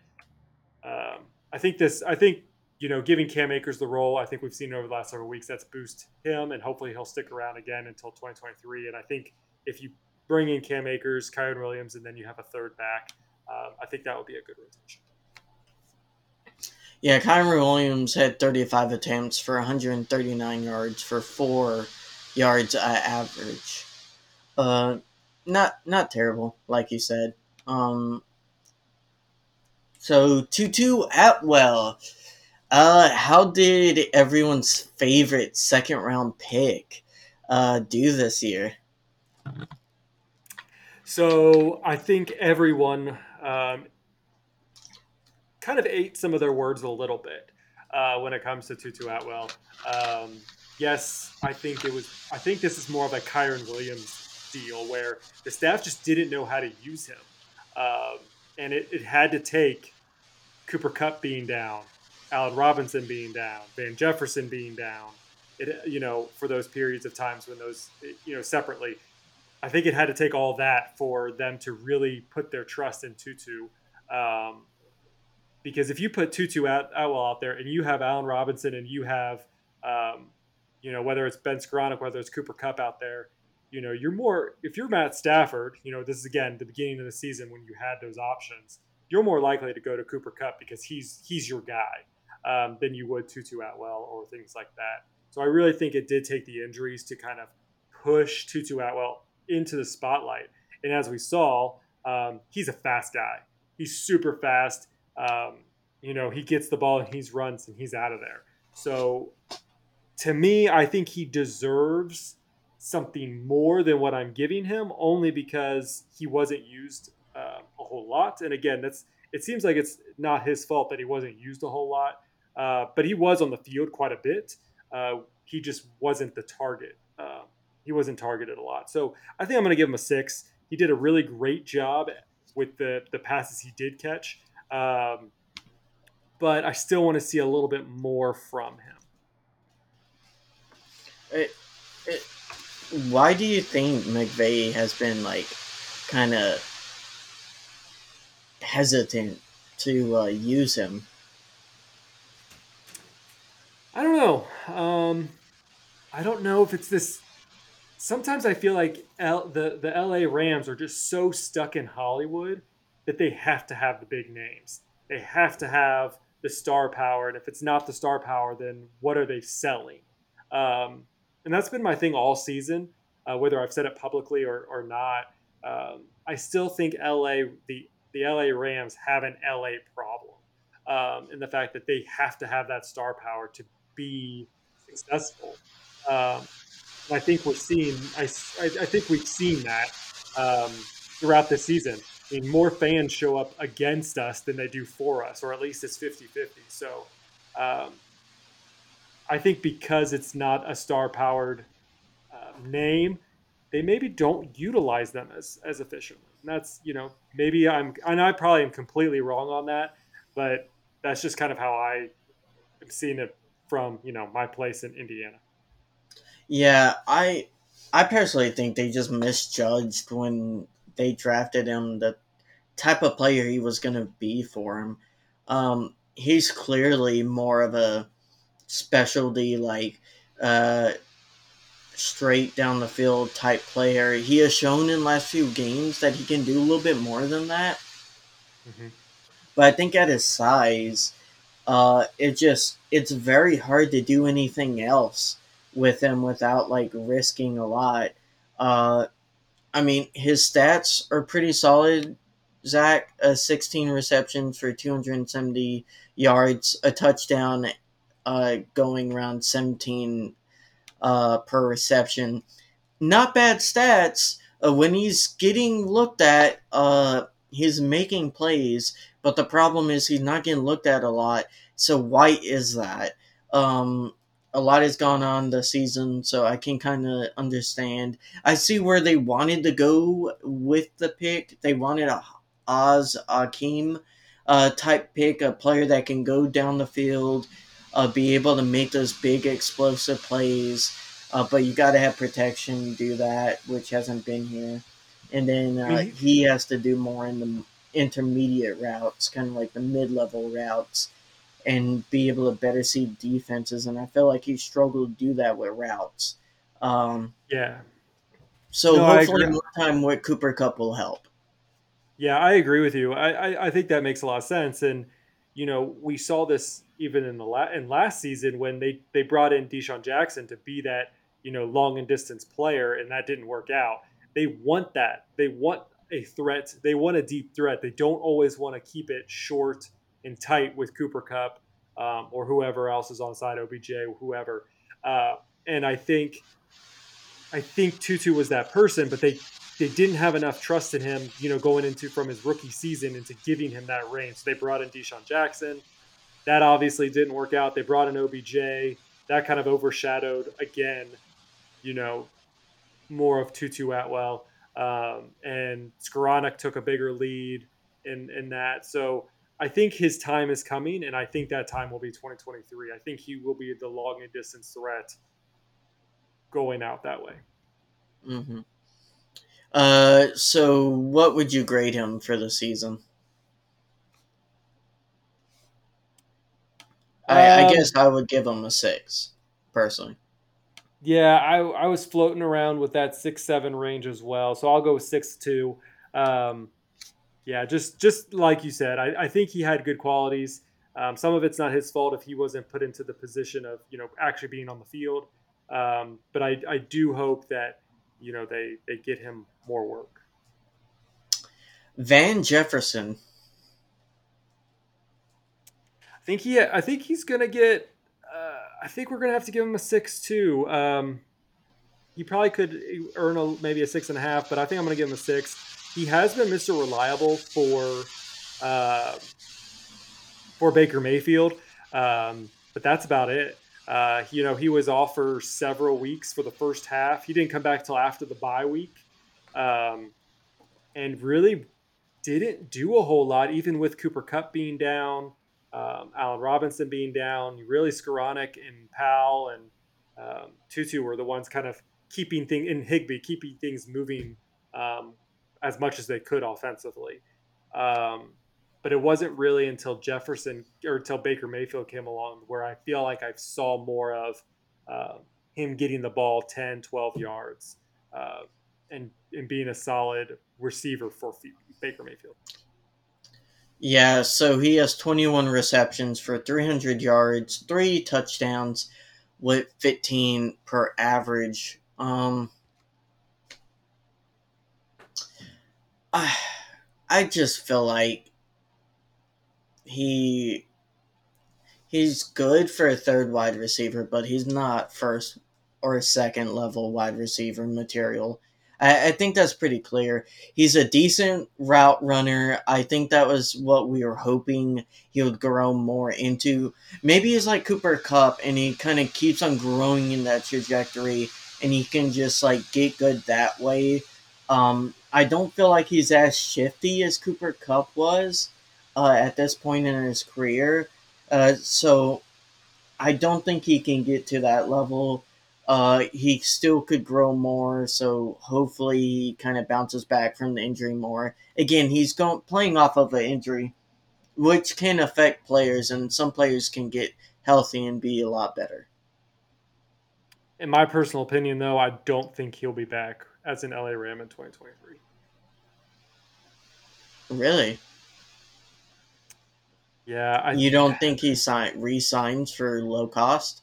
um, I think this, I think, you know, giving Cam Akers the role, I think we've seen over the last several weeks, that's boost him, and hopefully he'll stick around again until twenty twenty-three. And I think if you bring in Cam Akers, Kyren Williams, and then you have a third back, um, I think that would be a good rotation. Yeah, Kyren Williams had thirty-five attempts for one hundred thirty-nine yards for four yards uh, average. Uh, not not terrible, like you said. Um So, Tutu Atwell, uh, how did everyone's favorite second-round pick uh, do this year? So, I think everyone um, kind of ate some of their words a little bit uh, when it comes to Tutu Atwell. Um, yes, I think it was. I think this is more of a Kyren Williams deal where the staff just didn't know how to use him, um, and it, it had to take Cooper Kupp being down, Allen Robinson being down, Van Jefferson being down, it, you know, for those periods of times when those, you know, separately, I think it had to take all that for them to really put their trust in Tutu. Um, Because if you put Tutu out, Atwell out there and you have Allen Robinson and you have, um, you know, whether it's Ben Skowronek, whether it's Cooper Kupp out there, you know, you're more, if you're Matt Stafford, you know, this is, again, the beginning of the season when you had those options, you're more likely to go to Cooper Kupp because he's he's your guy um, than you would Tutu Atwell or things like that. So I really think it did take the injuries to kind of push Tutu Atwell into the spotlight. And as we saw, um, he's a fast guy. He's super fast. Um, you know, he gets the ball and he's runs and he's out of there. So to me, I think he deserves something more than what I'm giving him, only because he wasn't used uh, a whole lot. And again, that's, it seems like it's not his fault that he wasn't used a whole lot, uh, but he was on the field quite a bit. Uh, he just wasn't the target. Uh, he wasn't targeted a lot. So I think I'm going to give him a six. He did a really great job with the, the passes he did catch. Um, but I still want to see a little bit more from him. It, it, why do you think McVay has been like kind of hesitant to uh, use him? I don't know. Um, I don't know if it's this. Sometimes I feel like L, the, the L A Rams are just so stuck in Hollywood that they have to have the big names. They have to have the star power. And if it's not the star power, then what are they selling? Um, and that's been my thing all season, uh, whether I've said it publicly or, or not. Um, I still think L A, the, the L A Rams have an L A problem um, in the fact that they have to have that star power to be successful. Um, and I think we're seeing, I, I, I think we've seen that um, throughout the season. I mean, more fans show up against us than they do for us, or at least it's fifty-fifty. So um, I think because it's not a star-powered uh, name, they maybe don't utilize them as, as efficiently. And that's, you know, maybe I'm – and I probably am completely wrong on that, but that's just kind of how I am seeing it from, you know, my place in Indiana. Yeah, I, I personally think they just misjudged when – they drafted him, the type of player he was going to be for him. Um, he's clearly more of a specialty, like uh, straight down the field type player. He has shown in the last few games that he can do a little bit more than that. Mm-hmm. But I think at his size, uh, it just it's very hard to do anything else with him without like risking a lot. Uh, I mean, his stats are pretty solid. Zach, uh, sixteen receptions for two hundred seventy yards, a touchdown uh, going around seventeen uh, per reception. Not bad stats. Uh, when he's getting looked at, uh, he's making plays, but the problem is he's not getting looked at a lot. So why is that? Um A lot has gone on this season, so I can kind of understand. I see where they wanted to go with the pick. They wanted a Oz Akeem uh, type pick, a player that can go down the field, uh, be able to make those big explosive plays. Uh, but you got to have protection do that, which hasn't been here. And then uh, mm-hmm. he has to do more in the intermediate routes, kind of like the mid-level routes, and be able to better see defenses. And I feel like he struggled to do that with routes. Um, yeah. So no, hopefully more time with Cooper Kupp will help. Yeah, I agree with you. I, I, I think that makes a lot of sense. And, you know, we saw this even in the la- in last season when they, they brought in DeSean Jackson to be that, you know, long and distance player, and that didn't work out. They want that. They want a threat. They want a deep threat. They don't always want to keep it short and tight with Cooper Kupp um, or whoever else is on side, O B J, whoever. Uh, and I think I think Tutu was that person, but they, they didn't have enough trust in him, you know, going into from his rookie season into giving him that range. So they brought in DeSean Jackson. That obviously didn't work out. They brought in O B J. That kind of overshadowed, again, you know, more of Tutu Atwell. Um, and Skowronek took a bigger lead in, in that. So I think his time is coming, and I think that time will be twenty twenty-three. I think he will be the long and distance threat going out that way. Mm-hmm. Uh, so what would you grade him for the season? I, um, I guess I would give him a six, personally. Yeah, I, I was floating around with that six seven range as well, so I'll go with six two. Um, yeah, just just like you said, I, I think he had good qualities. Um, some of it's not his fault if he wasn't put into the position of, you know, actually being on the field. Um, but I, I do hope that, you know, they, they get him more work. Van Jefferson. I think he, I think he's going to get, uh, I think we're going to have to give him a six two. Um, he probably could earn a, maybe a six and a half, but I think I'm going to give him a six. He has been Mister Reliable for, uh, for Baker Mayfield. Um, but that's about it. Uh, you know, he was off for several weeks for the first half. He didn't come back till after the bye week, um, and really didn't do a whole lot, even with Cooper Kupp being down, um, Allen Robinson being down. Really, Skoranek and Powell and um, Tutu were the ones kind of keeping things, and Higbee, keeping things moving um, as much as they could offensively. Um, But it wasn't really until Jefferson or until Baker Mayfield came along where I feel like I saw more of uh, him getting the ball ten, twelve yards uh, and, and being a solid receiver for F- Baker Mayfield. Yeah, so he has twenty-one receptions for three hundred yards, three touchdowns with fifteen per average. Um, I, I just feel like He he's good for a third wide receiver, but he's not first or second level wide receiver material. I, I think that's pretty clear. He's a decent route runner. I think that was what we were hoping he would grow more into. Maybe he's like Cooper Kupp, and he kind of keeps on growing in that trajectory, and he can just like get good that way. Um, I don't feel like he's as shifty as Cooper Kupp was. Uh, at this point in his career. Uh, so I don't think he can get to that level. Uh, he still could grow more, so hopefully he kind of bounces back from the injury more. Again, he's going playing off of an injury, which can affect players, and some players can get healthy and be a lot better. In my personal opinion, though, I don't think he'll be back as an L A Ram in twenty twenty-three. Really? Yeah, I, you don't think he sign, re-signs for low cost?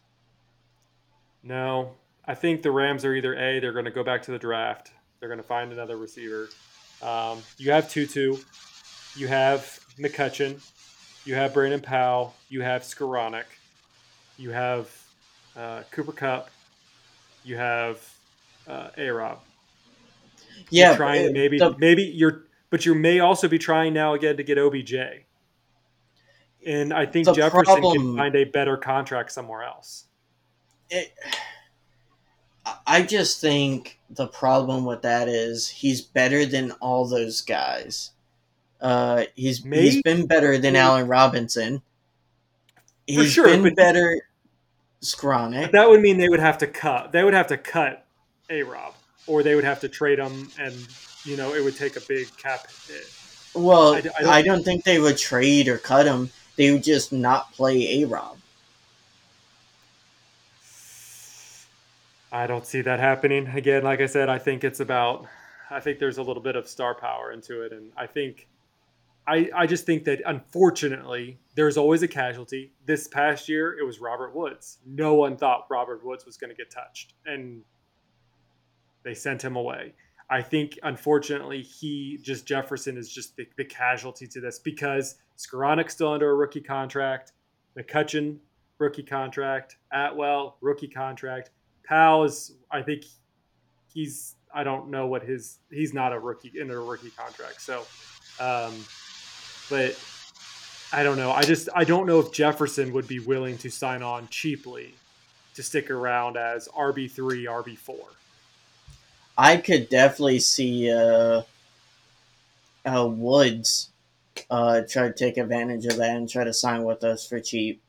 No. I think the Rams are either A, they're going to go back to the draft. They're going to find another receiver. Um, you have Tutu. You have McCutcheon. You have Brandon Powell. You have Skoranek. You have uh, Cooper Kupp. You have uh, A-Rob. Yeah. You're trying, maybe, the, maybe you're, but you may also be trying now again to get O B J. And I think the Jefferson problem, can find a better contract somewhere else. It, I just think the problem with that is he's better than all those guys. Uh, he's Maybe? he's been better than Allen Robinson. He's For sure, been but better. Skoranek. That would mean they would have to cut. They would have to cut A-Rob, or they would have to trade him, and you know it would take a big cap hit. Well, I, I, don't, I don't think they would trade or cut him. They would just not play A-Rob. I don't see that happening. Again, like I said, I think it's about – I think there's a little bit of star power into it. And I think I, – I just think that, unfortunately, there's always a casualty. This past year, it was Robert Woods. No one thought Robert Woods was going to get touched, and they sent him away. I think, unfortunately, he just Jefferson is just the, the casualty to this because Skoranek's still under a rookie contract, McCutcheon, rookie contract, Atwell, rookie contract. Powell is, I think, he's, I don't know what his, he's not a rookie, under a rookie contract. So, um, but I don't know. I just, I don't know if Jefferson would be willing to sign on cheaply to stick around as R B three, R B four. I could definitely see uh, uh, Woods uh, try to take advantage of that and try to sign with us for cheap.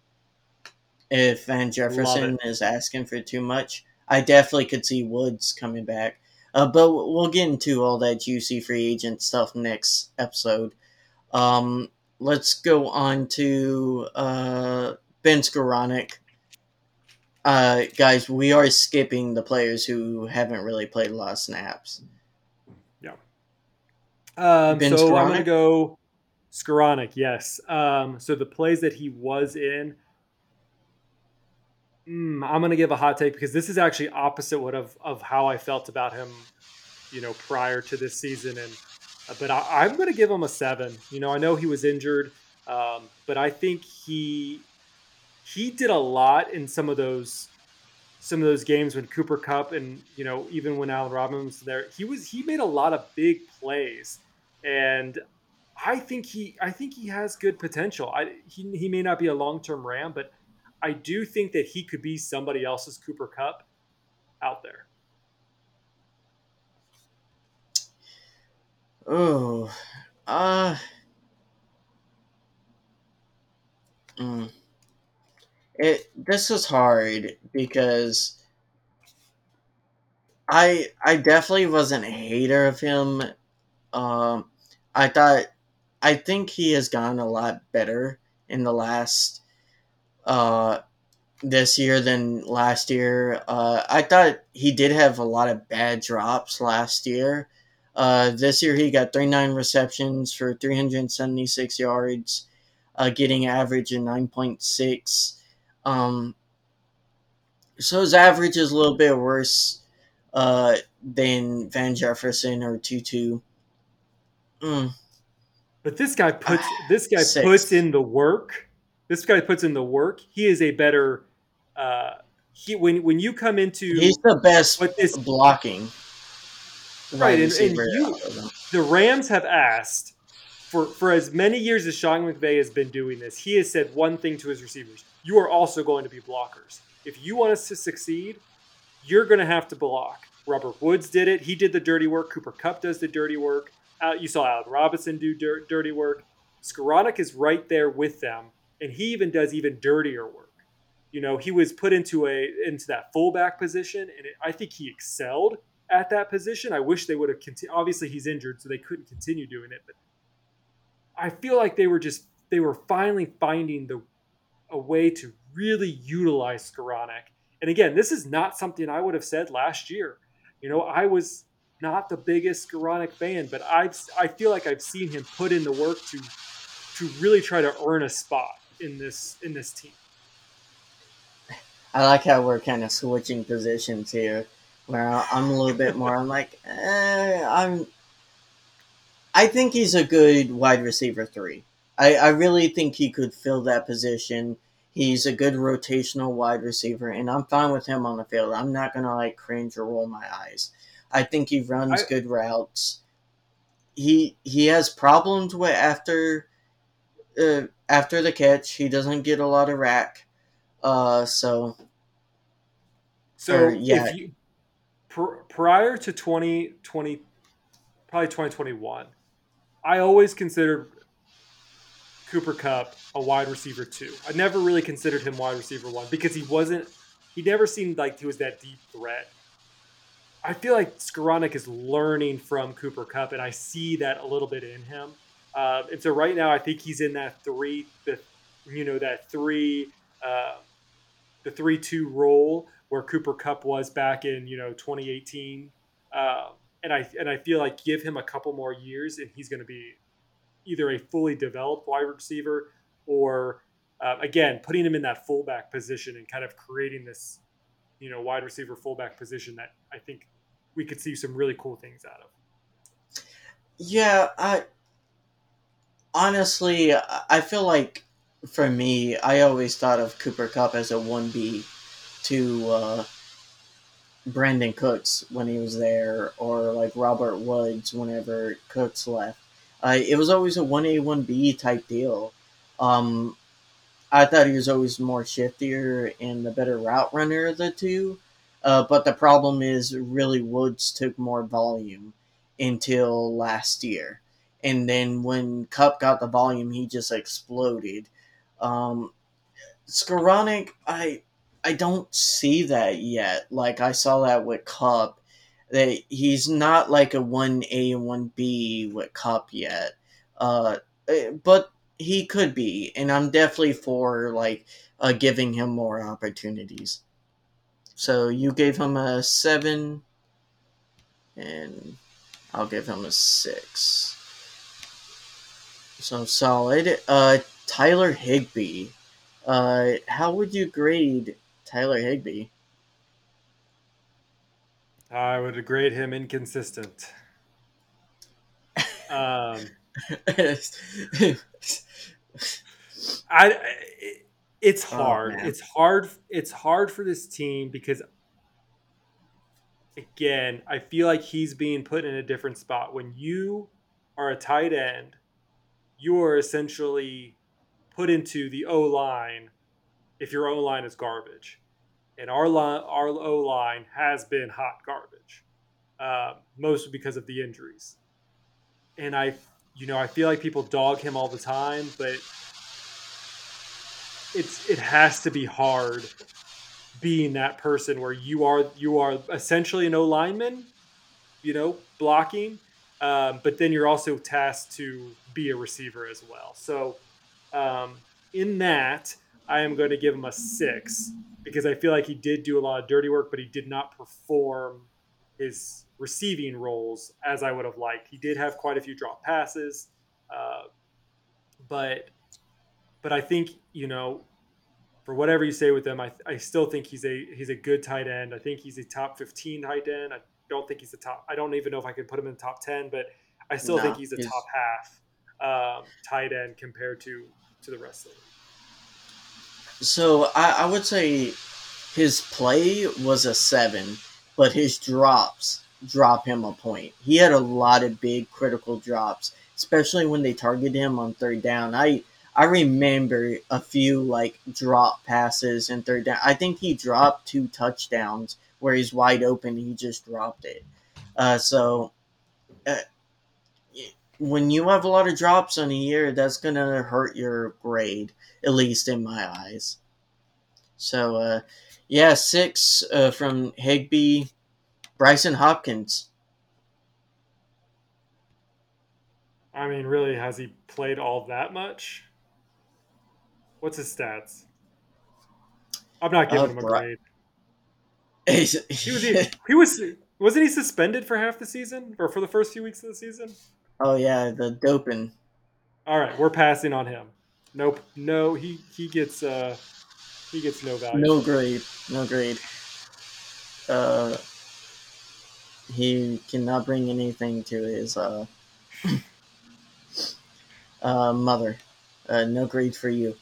If Van Jefferson is asking for too much, I definitely could see Woods coming back. Uh, but we'll get into all that juicy free agent stuff next episode. Um, let's go on to uh, Ben Skoranek. Uh, guys, we are skipping the players who haven't really played a lot of snaps. Yeah. Um, ben so Skoranek? I'm going to go Skoranek, yes. Um, so the plays that he was in, mm, I'm going to give a hot take because this is actually opposite what of, of how I felt about him, you know, prior to this season. And But I, I'm going to give him a seven. You know, I know he was injured, um, but I think he – He did a lot in some of those, some of those games when Cooper Kupp and you know even when Allen Robinson was there, he was he made a lot of big plays, and I think he I think he has good potential. I he he may not be a long-term Ram, but I do think that he could be somebody else's Cooper Kupp out there. Oh, uh, mm. It this is hard because I I definitely wasn't a hater of him. Um, I thought I think he has gotten a lot better in the last uh, this year than last year. Uh, I thought he did have a lot of bad drops last year. Uh, this year he got thirty-nine receptions for three hundred seventy-six yards, uh, getting average in nine point six. Um, so his average is a little bit worse uh, than Van Jefferson or Tutu. Mm. But this guy puts this guy Six. puts in the work. This guy puts in the work. He is a better. Uh, he when when you come into he's the best with this blocking. Right, and, and you, the Rams have asked. For, for as many years as Sean McVay has been doing this, he has said one thing to his receivers. You are also going to be blockers. If you want us to succeed, you're going to have to block. Robert Woods did it. He did the dirty work. Cooper Kupp does the dirty work. Out, you saw Allen Robinson do dirt, dirty work. Skoranek is right there with them, and he even does even dirtier work. You know, he was put into a into that fullback position, and it, I think he excelled at that position. I wish they would have continued. Obviously, he's injured, so they couldn't continue doing it, but I feel like they were just they were finally finding the a way to really utilize Skoranek. And again, this is not something I would have said last year. You know, I was not the biggest Skoranek fan, but I I feel like I've seen him put in the work to to really try to earn a spot in this in this team. I like how we're kind of switching positions here, where I'm a little bit more. I'm like, eh, I'm. I think he's a good wide receiver three. I, I really think he could fill that position. He's a good rotational wide receiver, and I'm fine with him on the field. I'm not going to, like, cringe or roll my eyes. I think he runs I, good routes. He he has problems with after uh, after the catch. He doesn't get a lot of rack. Uh, so, so or, yeah. If you, pr- prior to twenty twenty, probably twenty twenty-one, I always considered Cooper Kupp a wide receiver two. I never really considered him wide receiver one because he wasn't, he never seemed like he was that deep threat. I feel like Skoranek is learning from Cooper Kupp, and I see that a little bit in him. Uh, and so right now I think he's in that three, the, you know, that three, uh, the three, two role where Cooper Kupp was back in, you know, twenty eighteen. Uh, and I, and I feel like give him a couple more years and he's going to be either a fully developed wide receiver or, uh, again, putting him in that fullback position and kind of creating this, you know, wide receiver fullback position that I think we could see some really cool things out of. Yeah. I honestly, I feel like for me, I always thought of Cooper Kupp as a one B to uh, Brandon Cooks when he was there, or like Robert Woods whenever Cooks left. Uh, it was always a one A, one B type deal. Um, I thought he was always more shiftier and the better route runner of the two. Uh, but the problem is really Woods took more volume until last year. And then when Kupp got the volume, he just exploded. Um, Skoranek, I I don't see that yet. Like, I saw that with Kupp. That he's not like a one A and one B with Kupp yet. Uh, but he could be, and I'm definitely for like uh, giving him more opportunities. So you gave him a seven, and I'll give him a six. So solid. Uh, Tyler Higbee. Uh, how would you grade Tyler Higbee? I would grade him inconsistent. Um, I. It's hard. Oh, it's hard. It's hard for this team because, again, I feel like he's being put in a different spot. When you are a tight end, you are essentially put into the O-line if your O-line is garbage. And our, line, our O-line has been hot garbage, uh, mostly because of the injuries. And I, you know, I feel like people dog him all the time, but it's it has to be hard being that person where you are you are essentially an O-lineman, you know, blocking, um, but then you're also tasked to be a receiver as well. So um, in that, I am going to give him a six because I feel like he did do a lot of dirty work, but he did not perform his receiving roles as I would have liked. He did have quite a few drop passes, uh, but but I think, you know, for whatever you say with him, I, I still think he's a he's a good tight end. I think he's a top fifteen tight end. I don't think he's a top. I don't even know if I could put him in the top ten, but I still no, think he's a he's... top half um, tight end compared to, to the rest of the league. So I, I would say his play was a seven, but his drops drop him a point. He had a lot of big critical drops, especially when they targeted him on third down. I. I remember a few, like, drop passes and third down. I think he dropped two touchdowns where he's wide open. He just dropped it. Uh, so uh, when you have a lot of drops on a year, that's going to hurt your grade, at least in my eyes. So, uh, yeah, six uh, from Higbee. Bryson Hopkins. I mean, really, has he played all that much? What's his stats? I'm not giving uh, him a grade. He was, he, he was, wasn't he suspended for half the season? Or for the first few weeks of the season? Oh, yeah, the doping. All right, we're passing on him. Nope. No, he, he gets uh, he gets no value. No grade. No grade. Uh, he cannot bring anything to his uh, uh, mother. Uh, no grade for you.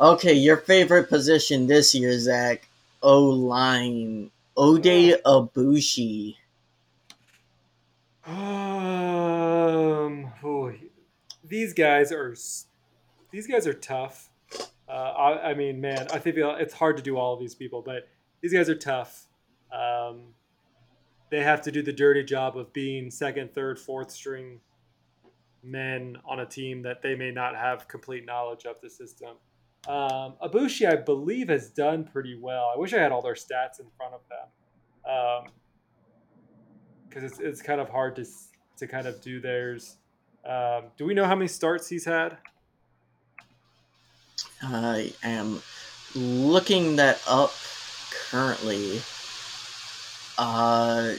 Okay, your favorite position this year, Zach, O-line, Oday Aboushi. Um, oh, these guys are, these guys are tough. Uh, I, I mean, man, I think it's hard to do all of these people, but these guys are tough. Um, they have to do the dirty job of being second, third, fourth string men on a team that they may not have complete knowledge of the system. Um, Aboushi, I believe, has done pretty well. I wish I had all their stats in front of them, because um, it's it's kind of hard to to kind of do theirs. Um, do we know how many starts he's had? I am looking that up currently. Uh,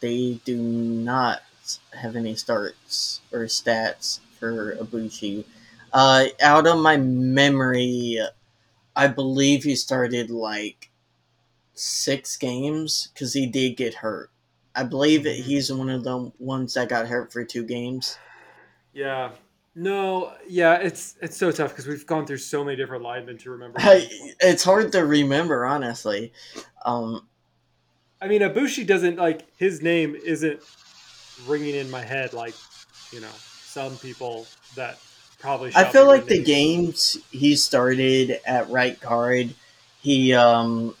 they do not have any starts or stats for Aboushi. Uh, out of my memory, I believe he started like six games because he did get hurt. I believe that he's one of the ones that got hurt for two games. Yeah. No, yeah, it's it's so tough because we've gone through so many different linemen to remember. I, it's hard to remember, honestly. Um, I mean, Aboushi doesn't, like, his name isn't ringing in my head like, you know, some people that... Probably I feel like the games he started at right guard, he um,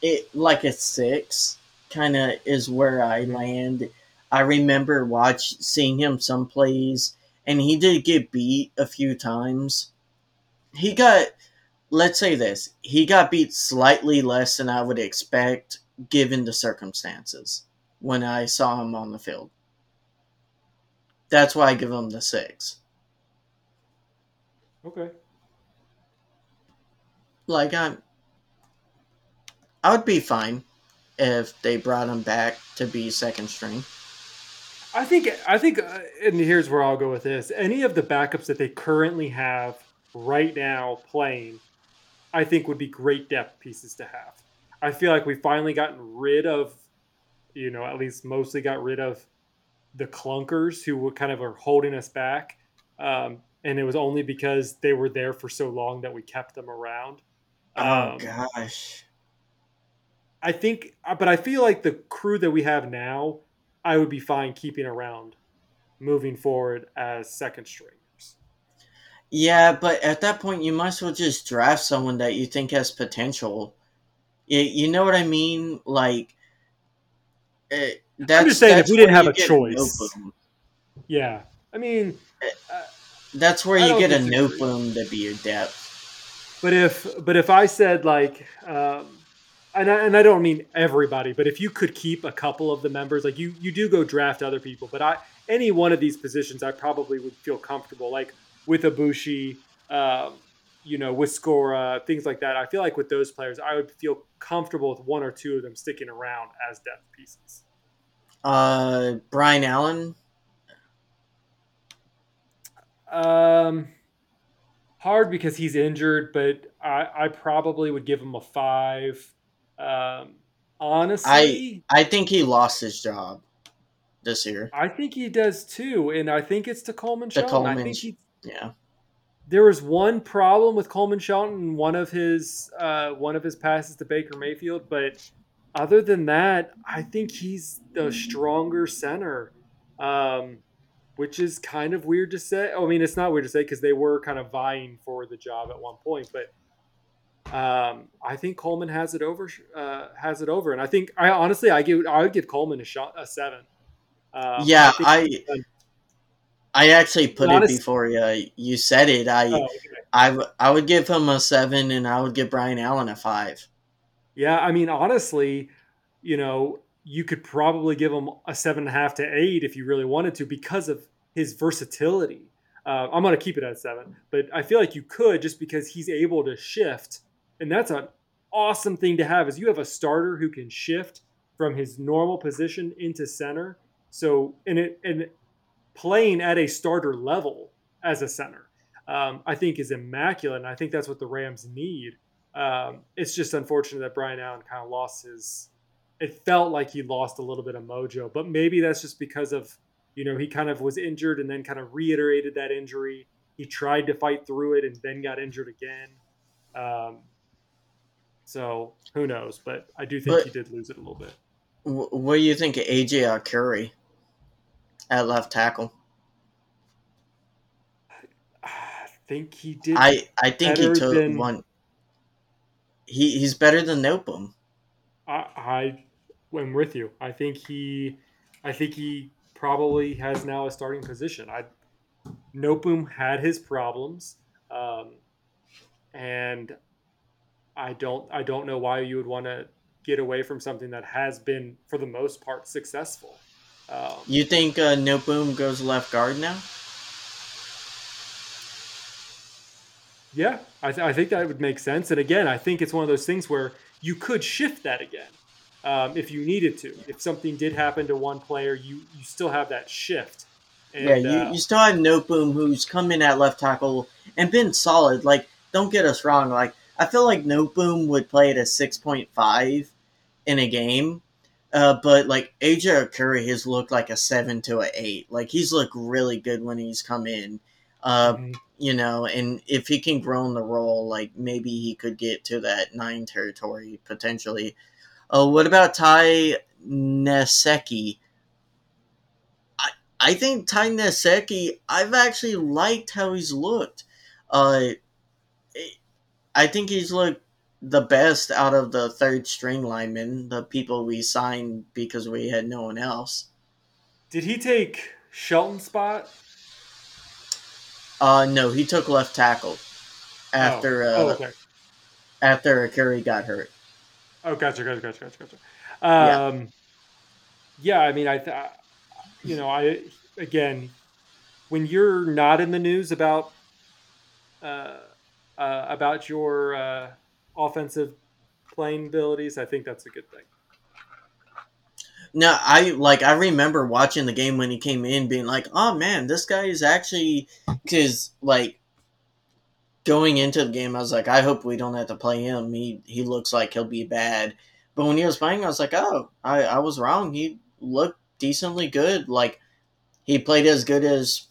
it like a six kind of is where I land. I remember watch seeing him some plays, and he did get beat a few times. He got, let's say this, he got beat slightly less than I would expect given the circumstances when I saw him on the field. That's why I give him the six. Okay. Like, I'm, I would be fine if they brought him back to be second string. I think, I think, uh, and here's where I'll go with this. Any of the backups that they currently have right now playing, I think would be great depth pieces to have. I feel like we've finally gotten rid of, you know, at least mostly got rid of the clunkers who were kind of are holding us back. Um, and it was only because they were there for so long that we kept them around. Um, oh, gosh. I think, but I feel like the crew that we have now, I would be fine keeping around moving forward as second stringers. Yeah, but at that point, you might as well just draft someone that you think has potential. You know what I mean? Like, it, that's, I'm just saying, that's if we didn't have a choice. Yeah. I mean, uh, that's where you get a Noteboom to be your depth. But if, but if I said, like, um, and I, and I don't mean everybody, but if you could keep a couple of the members, like you, you do go draft other people, but I, any one of these positions, I probably would feel comfortable. Like with Aboushi, um, you know, with Scora, things like that. I feel like with those players, I would feel comfortable with one or two of them sticking around as depth pieces. Uh, Brian Allen? Um, hard because he's injured, but I, I probably would give him a five. Um, honestly, I, I think he lost his job this year. I think he does too, and I think it's to Coleman Shelton. Coleman, I think he, yeah. There was one problem with Coleman Shelton in one of his uh, one of his passes to Baker Mayfield, but other than that, I think he's the stronger center, um, which is kind of weird to say. I mean, it's not weird to say because they were kind of vying for the job at one point, but um, I think Coleman has it over. Uh, has it over, and I think I honestly I give I would give Coleman a shot a seven. Um, yeah, I. I actually put Honestly, it before you, you said it. I, oh, okay. I, I would give him a seven, and I would give Brian Allen a five. Yeah, I mean, honestly, you know, you could probably give him a seven and a half to eight if you really wanted to because of his versatility. Uh, I'm going to keep it at seven, but I feel like you could just because he's able to shift, and that's an awesome thing to have is you have a starter who can shift from his normal position into center. So, and it and playing at a starter level as a center, um, I think is immaculate. And I think that's what the Rams need. Um, it's just unfortunate that Brian Allen kind of lost his, it felt like he lost a little bit of mojo, but maybe that's just because of, you know, he kind of was injured and then kind of reiterated that injury. He tried to fight through it and then got injured again. Um, so who knows, but I do think but, he did lose it a little bit. What do you think of A J Akuri? At left tackle, I think he did. I, I think he took than, one. He he's better than Noteboom. I I am with you. I think he, I think he probably has now a starting position. I Noteboom had his problems, um, and I don't I don't know why you would want to get away from something that has been for the most part successful. Um, you think uh, Noteboom goes left guard now? Yeah, I, th- I think that would make sense. And again, I think it's one of those things where you could shift that again um, if you needed to. If something did happen to one player, you, you still have that shift. And, yeah, you, uh, you still have Noteboom who's come in at left tackle and been solid. Like, don't get us wrong. Like, I feel like Noteboom would play at a six point five in a game. Uh, but, like, A J Akuri has looked like a seven to an eight. Like, he's looked really good when he's come in, uh, mm-hmm. you know, and if he can grow in the role, like, maybe he could get to that nine territory, potentially. Uh, what about Ty Nsekhe? I, I think Ty Nsekhe, I've actually liked how he's looked. Uh, I think he's looked the best out of the third string linemen, the people we signed because we had no one else. Did he take Shelton's spot? Uh, no, he took left tackle after oh. Uh, oh, okay. after Akuri got hurt. Oh, gotcha, gotcha, gotcha, gotcha, gotcha. Um, yeah. yeah, I mean, I, th- I, you know, I again, when you're not in the news about uh, uh, about your uh, offensive playing abilities, I think that's a good thing. No, I like I remember watching the game when he came in being like, oh, man, this guy is actually – because, like, going into the game, I was like, I hope we don't have to play him. He he looks like he'll be bad. But when he was playing, I was like, oh, I, I was wrong. He looked decently good. Like, he played as good as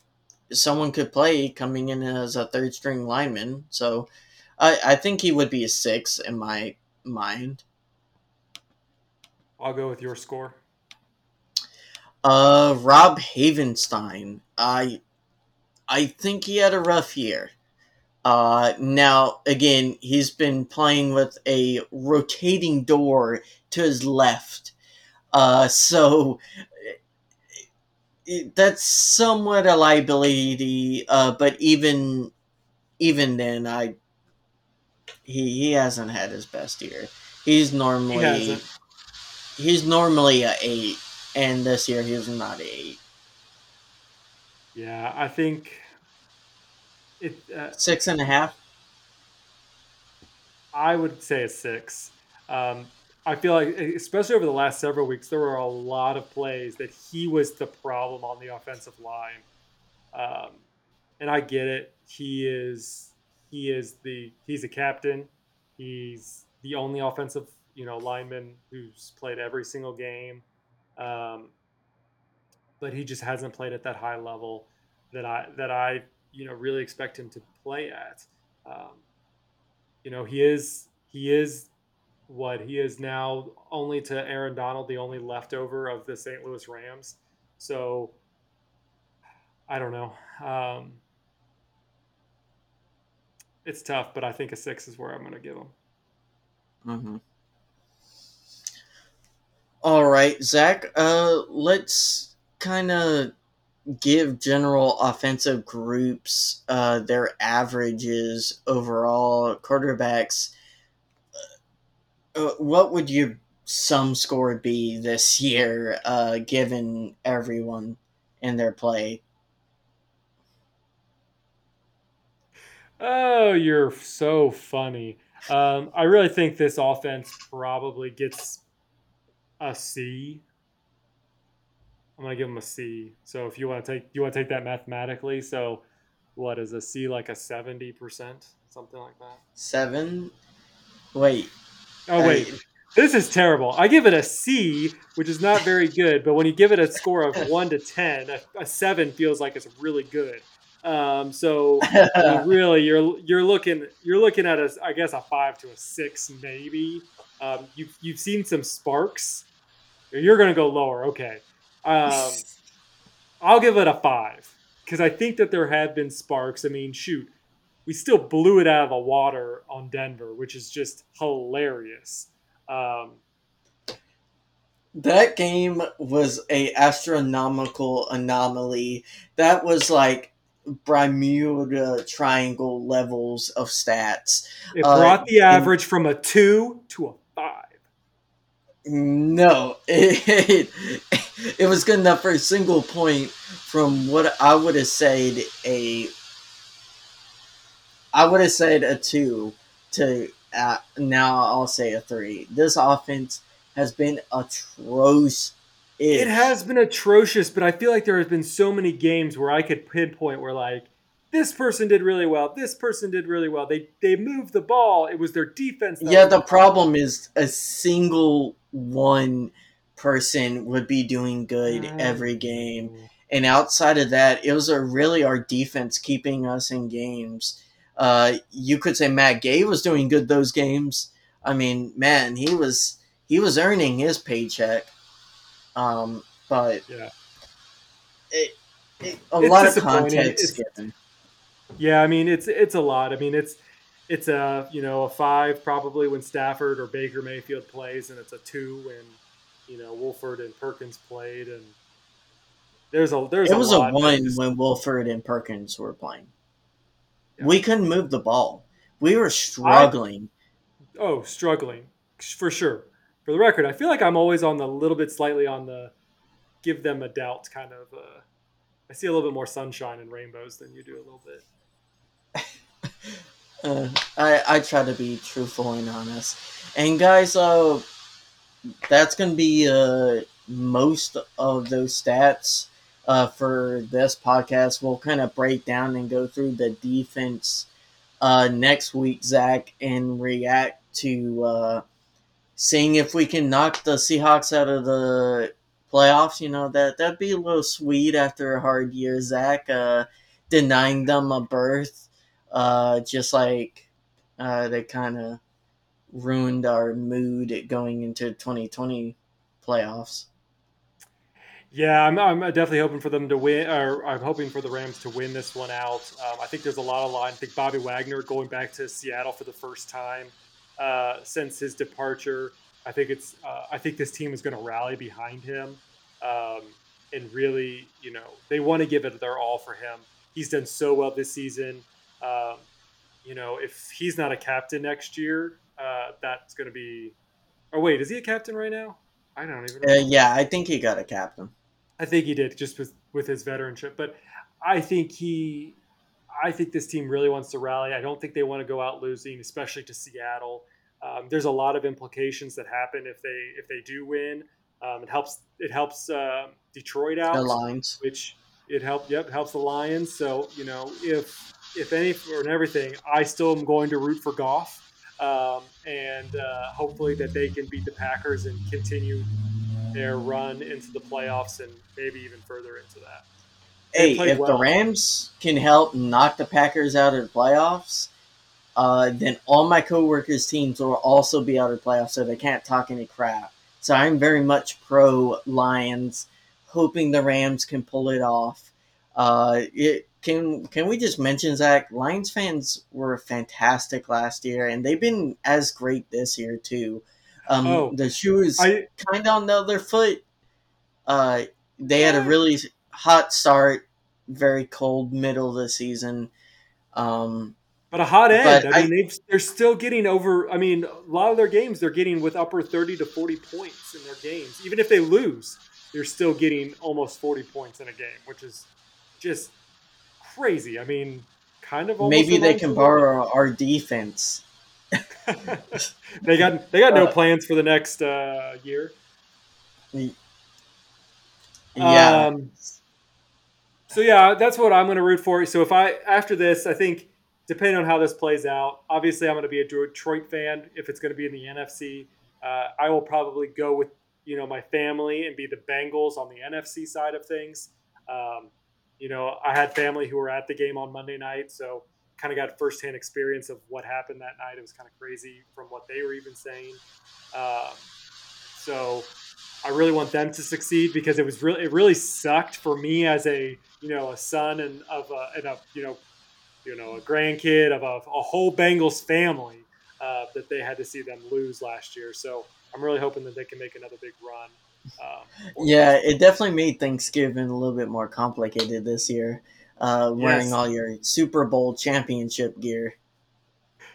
someone could play coming in as a third-string lineman. So I, I think he would be a six in my mind. I'll go with your score. Uh, Rob Havenstein. I, I think he had a rough year. Uh, now again, he's been playing with a rotating door to his left. Uh, so it, it, that's somewhat a liability. Uh, but even, even then, I he he hasn't had his best year. He's normally he he's normally a eight. And this year, he was not eight. Yeah, I think it uh, six and a half. I would say a six. Um, I feel like, especially over the last several weeks, there were a lot of plays that he was the problem on the offensive line. Um, and I get it. He is he is the he's a captain. He's the only offensive you know lineman who's played every single game. Um, but he just hasn't played at that high level that I, that I, you know, really expect him to play at. Um, you know, he is, he is what he is now only to Aaron Donald, the only leftover of the Saint Louis Rams. So I don't know. Um, it's tough, but I think a six is where I'm going to give him. Mm-hmm. All right, Zach, uh, let's kind of give general offensive groups uh, their averages overall, quarterbacks. Uh, what would your sum score be this year, uh, given everyone and their play? Oh, you're so funny. Um, I really think this offense probably gets – a C. I'm gonna give him a C. So if you want to take, you want to take that mathematically. So, what is a C, like a seventy percent, something like that? Seven. Wait. Oh wait, I... this is terrible. I give it a C, which is not very good. But when you give it a score of one to ten, a, a seven feels like it's really good. Um, so really, you're you're looking you're looking at a I guess a five to a six maybe. Um, you've you've seen some sparks. You're going to go lower. Okay. Um, I'll give it a five because I think that there have been sparks. I mean, shoot, we still blew it out of the water on Denver, which is just hilarious. Um, that game was a astronomical anomaly. That was like Bermuda Triangle levels of stats. It brought uh, the average from a two to a five. No, it, it, it was good enough for a single point from what I would have said a I would have said a two to uh, now I'll say a three. This offense has been atrocious. It has been atrocious, but I feel like there has been so many games where I could pinpoint where like this person did really well, this person did really well. They they moved the ball. It was their defense. Yeah, the problem is a single one person would be doing good every game, and outside of that, it was a really our defense keeping us in games. Uh, you could say Matt Gay was doing good those games. I mean, man, he was he was earning his paycheck. Um, but yeah, it, it a it's lot of context given. Yeah, I mean it's it's a lot. I mean it's it's a you know a five probably when Stafford or Baker Mayfield plays, and it's a two when you know Wilford and Perkins played, and there's a there's it a was lot a one just... when Wilford and Perkins were playing. Yeah. We couldn't move the ball. We were struggling. I, oh, struggling for sure. For the record, I feel like I'm always on the little bit slightly on the give them a doubt kind of. Uh, I see a little bit more sunshine and rainbows than you do a little bit. Uh, I I try to be truthful and honest. And guys, uh, that's gonna be uh most of those stats uh for this podcast. We'll kind of break down and go through the defense uh next week, Zach, and react to uh seeing if we can knock the Seahawks out of the playoffs. You know, that that'd be a little sweet after a hard year, Zach. Uh, denying them a berth, uh, just like uh, they kind of ruined our mood going into twenty twenty playoffs. Yeah, I'm, I'm definitely hoping for them to win, or I'm hoping for the Rams to win this one out. Um, I think there's a lot of line. I think Bobby Wagner going back to Seattle for the first time uh, since his departure. I think it's. Uh, I think this team is going to rally behind him, um, and really, you know, they want to give it their all for him. He's done so well this season. Um, you know, if he's not a captain next year, uh, that's going to be. Oh wait, is he a captain right now? I don't even know. Uh, yeah, I think he got a captain. I think he did, just with, with his veteranship. But I think he, I think this team really wants to rally. I don't think they want to go out losing, especially to Seattle. Um, there's a lot of implications that happen if they if they do win. Um, it helps it helps uh, Detroit out, the Lions, which it helped. Yep, helps the Lions. So you know, if if any or everything, I still am going to root for Goff, um, and uh, hopefully that they can beat the Packers and continue their run into the playoffs and maybe even further into that. They hey, if well. the Rams can help knock the Packers out of the playoffs, Uh, then all my coworkers' teams will also be out of the playoffs, so they can't talk any crap. So I'm very much pro-Lions, hoping the Rams can pull it off. Uh, it, can can we just mention, Zach, Lions fans were fantastic last year, and they've been as great this year, too. Um, oh, the shoe is kind of on the other foot. Uh, they yeah. had a really hot start, very cold middle of the season. Um But a hot end. I, I mean, they're still getting over. I mean, a lot of their games, they're getting with upper thirty to forty points in their games. Even if they lose, they're still getting almost forty points in a game, which is just crazy. I mean, kind of almost. Maybe they can borrow our defense. they got they got no uh, plans for the next uh, year. Yeah. Um, so, yeah, that's what I'm going to root for. So, if I, after this, I think. Depending on how this plays out, obviously I'm going to be a Detroit fan. If it's going to be in the N F C, uh, I will probably go with, you know, my family and be the Bengals on the N F C side of things. Um, you know, I had family who were at the game on Monday night, so kind of got firsthand experience of what happened that night. It was kind of crazy from what they were even saying. Um, so I really want them to succeed because it was really it really sucked for me as a you know a son and of a, and a you know. you know, a grandkid of a, a whole Bengals family uh, that they had to see them lose last year. So I'm really hoping that they can make another big run. Um, yeah, it definitely made Thanksgiving a little bit more complicated this year, uh, wearing yes. all your Super Bowl championship gear.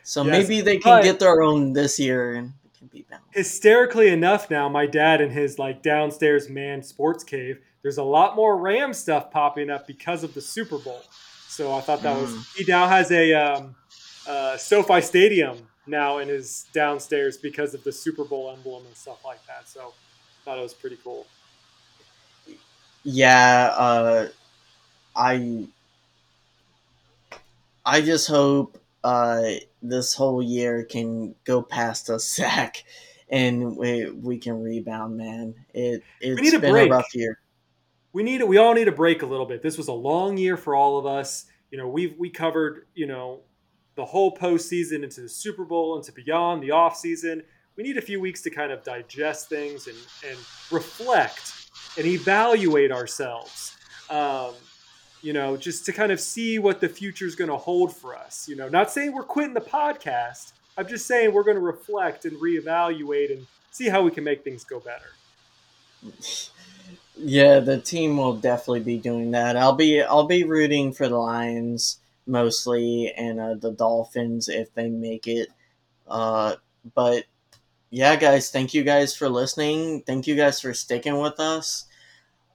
So yes, maybe they can get their own this year and it can be balanced. Hysterically enough now, my dad in his like downstairs man sports cave, there's a lot more Ram stuff popping up because of the Super Bowl. So I thought that was mm. – he now has a um, uh, SoFi Stadium now in his downstairs because of the Super Bowl emblem and stuff like that. So I thought it was pretty cool. Yeah, uh, I I just hope uh, this whole year can go past us, Zach, and we we can rebound, man. It, it's been a, a rough year. We need We all need a break a little bit. This was a long year for all of us. You know, we've we covered, you know, the whole postseason into the Super Bowl, into beyond the off season. We need a few weeks to kind of digest things and, and reflect and evaluate ourselves, um, you know, just to kind of see what the future is going to hold for us. You know, not saying we're quitting the podcast. I'm just saying we're going to reflect and reevaluate and see how we can make things go better. Yeah, the team will definitely be doing that. I'll be I'll be rooting for the Lions mostly and uh, the Dolphins if they make it. Uh, but yeah, guys, thank you guys for listening. Thank you guys for sticking with us.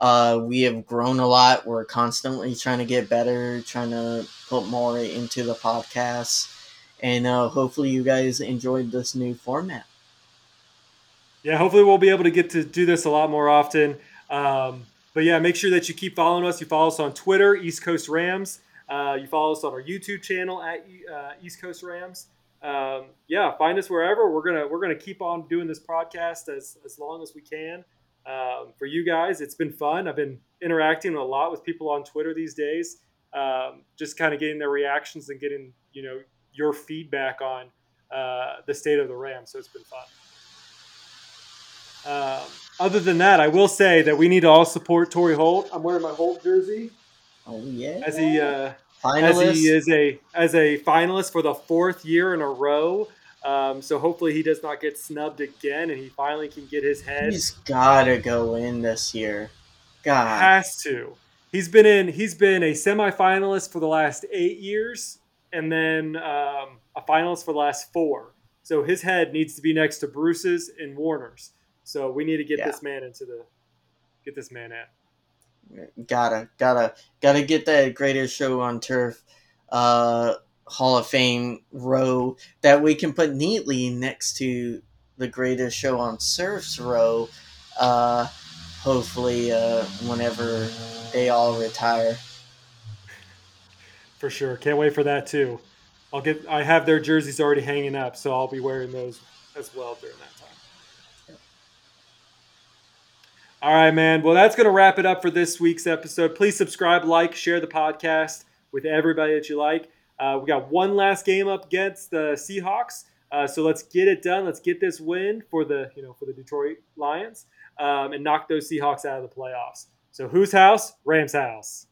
Uh, we have grown a lot. We're constantly trying to get better, trying to put more into the podcast. And uh, hopefully you guys enjoyed this new format. Yeah, hopefully we'll be able to get to do this a lot more often. Um, but, yeah, make sure that you keep following us. You follow us on Twitter, East Coast Rams. Uh, you follow us on our YouTube channel at uh, East Coast Rams. Um, yeah, find us wherever. We're gonna we're gonna keep on doing this podcast as as long as we can. Um, for you guys, it's been fun. I've been interacting a lot with people on Twitter these days, um, just kind of getting their reactions and getting you know your feedback on uh, the state of the Rams. So it's been fun. Um, other than that, I will say that we need to all support Torrey Holt. I'm wearing my Holt jersey. Oh yeah, as he uh, finalist. as he is a as a finalist for the fourth year in a row. Um, so hopefully he does not get snubbed again, and he finally can get his head. He's gotta go in this year. God has to. He's been in. He's been a semifinalist for the last eight years, and then um, a finalist for the last four. So his head needs to be next to Bruce's and Warner's. So we need to get yeah. this man into the get this man at. Gotta, gotta, gotta get that Greater Show on Turf uh, Hall of Fame row that we can put neatly next to the Greater Show on Surf's row, uh, hopefully uh, whenever they all retire. For sure. Can't wait for that too. I'll get, I have their jerseys already hanging up, so I'll be wearing those as well during that time. All right, man. Well, that's going to wrap it up for this week's episode. Please subscribe, like, share the podcast with everybody that you like. Uh, we got one last game up against the Seahawks, uh, so let's get it done. Let's get this win for the you know for the Detroit Lions um, and knock those Seahawks out of the playoffs. So whose house? Rams' house.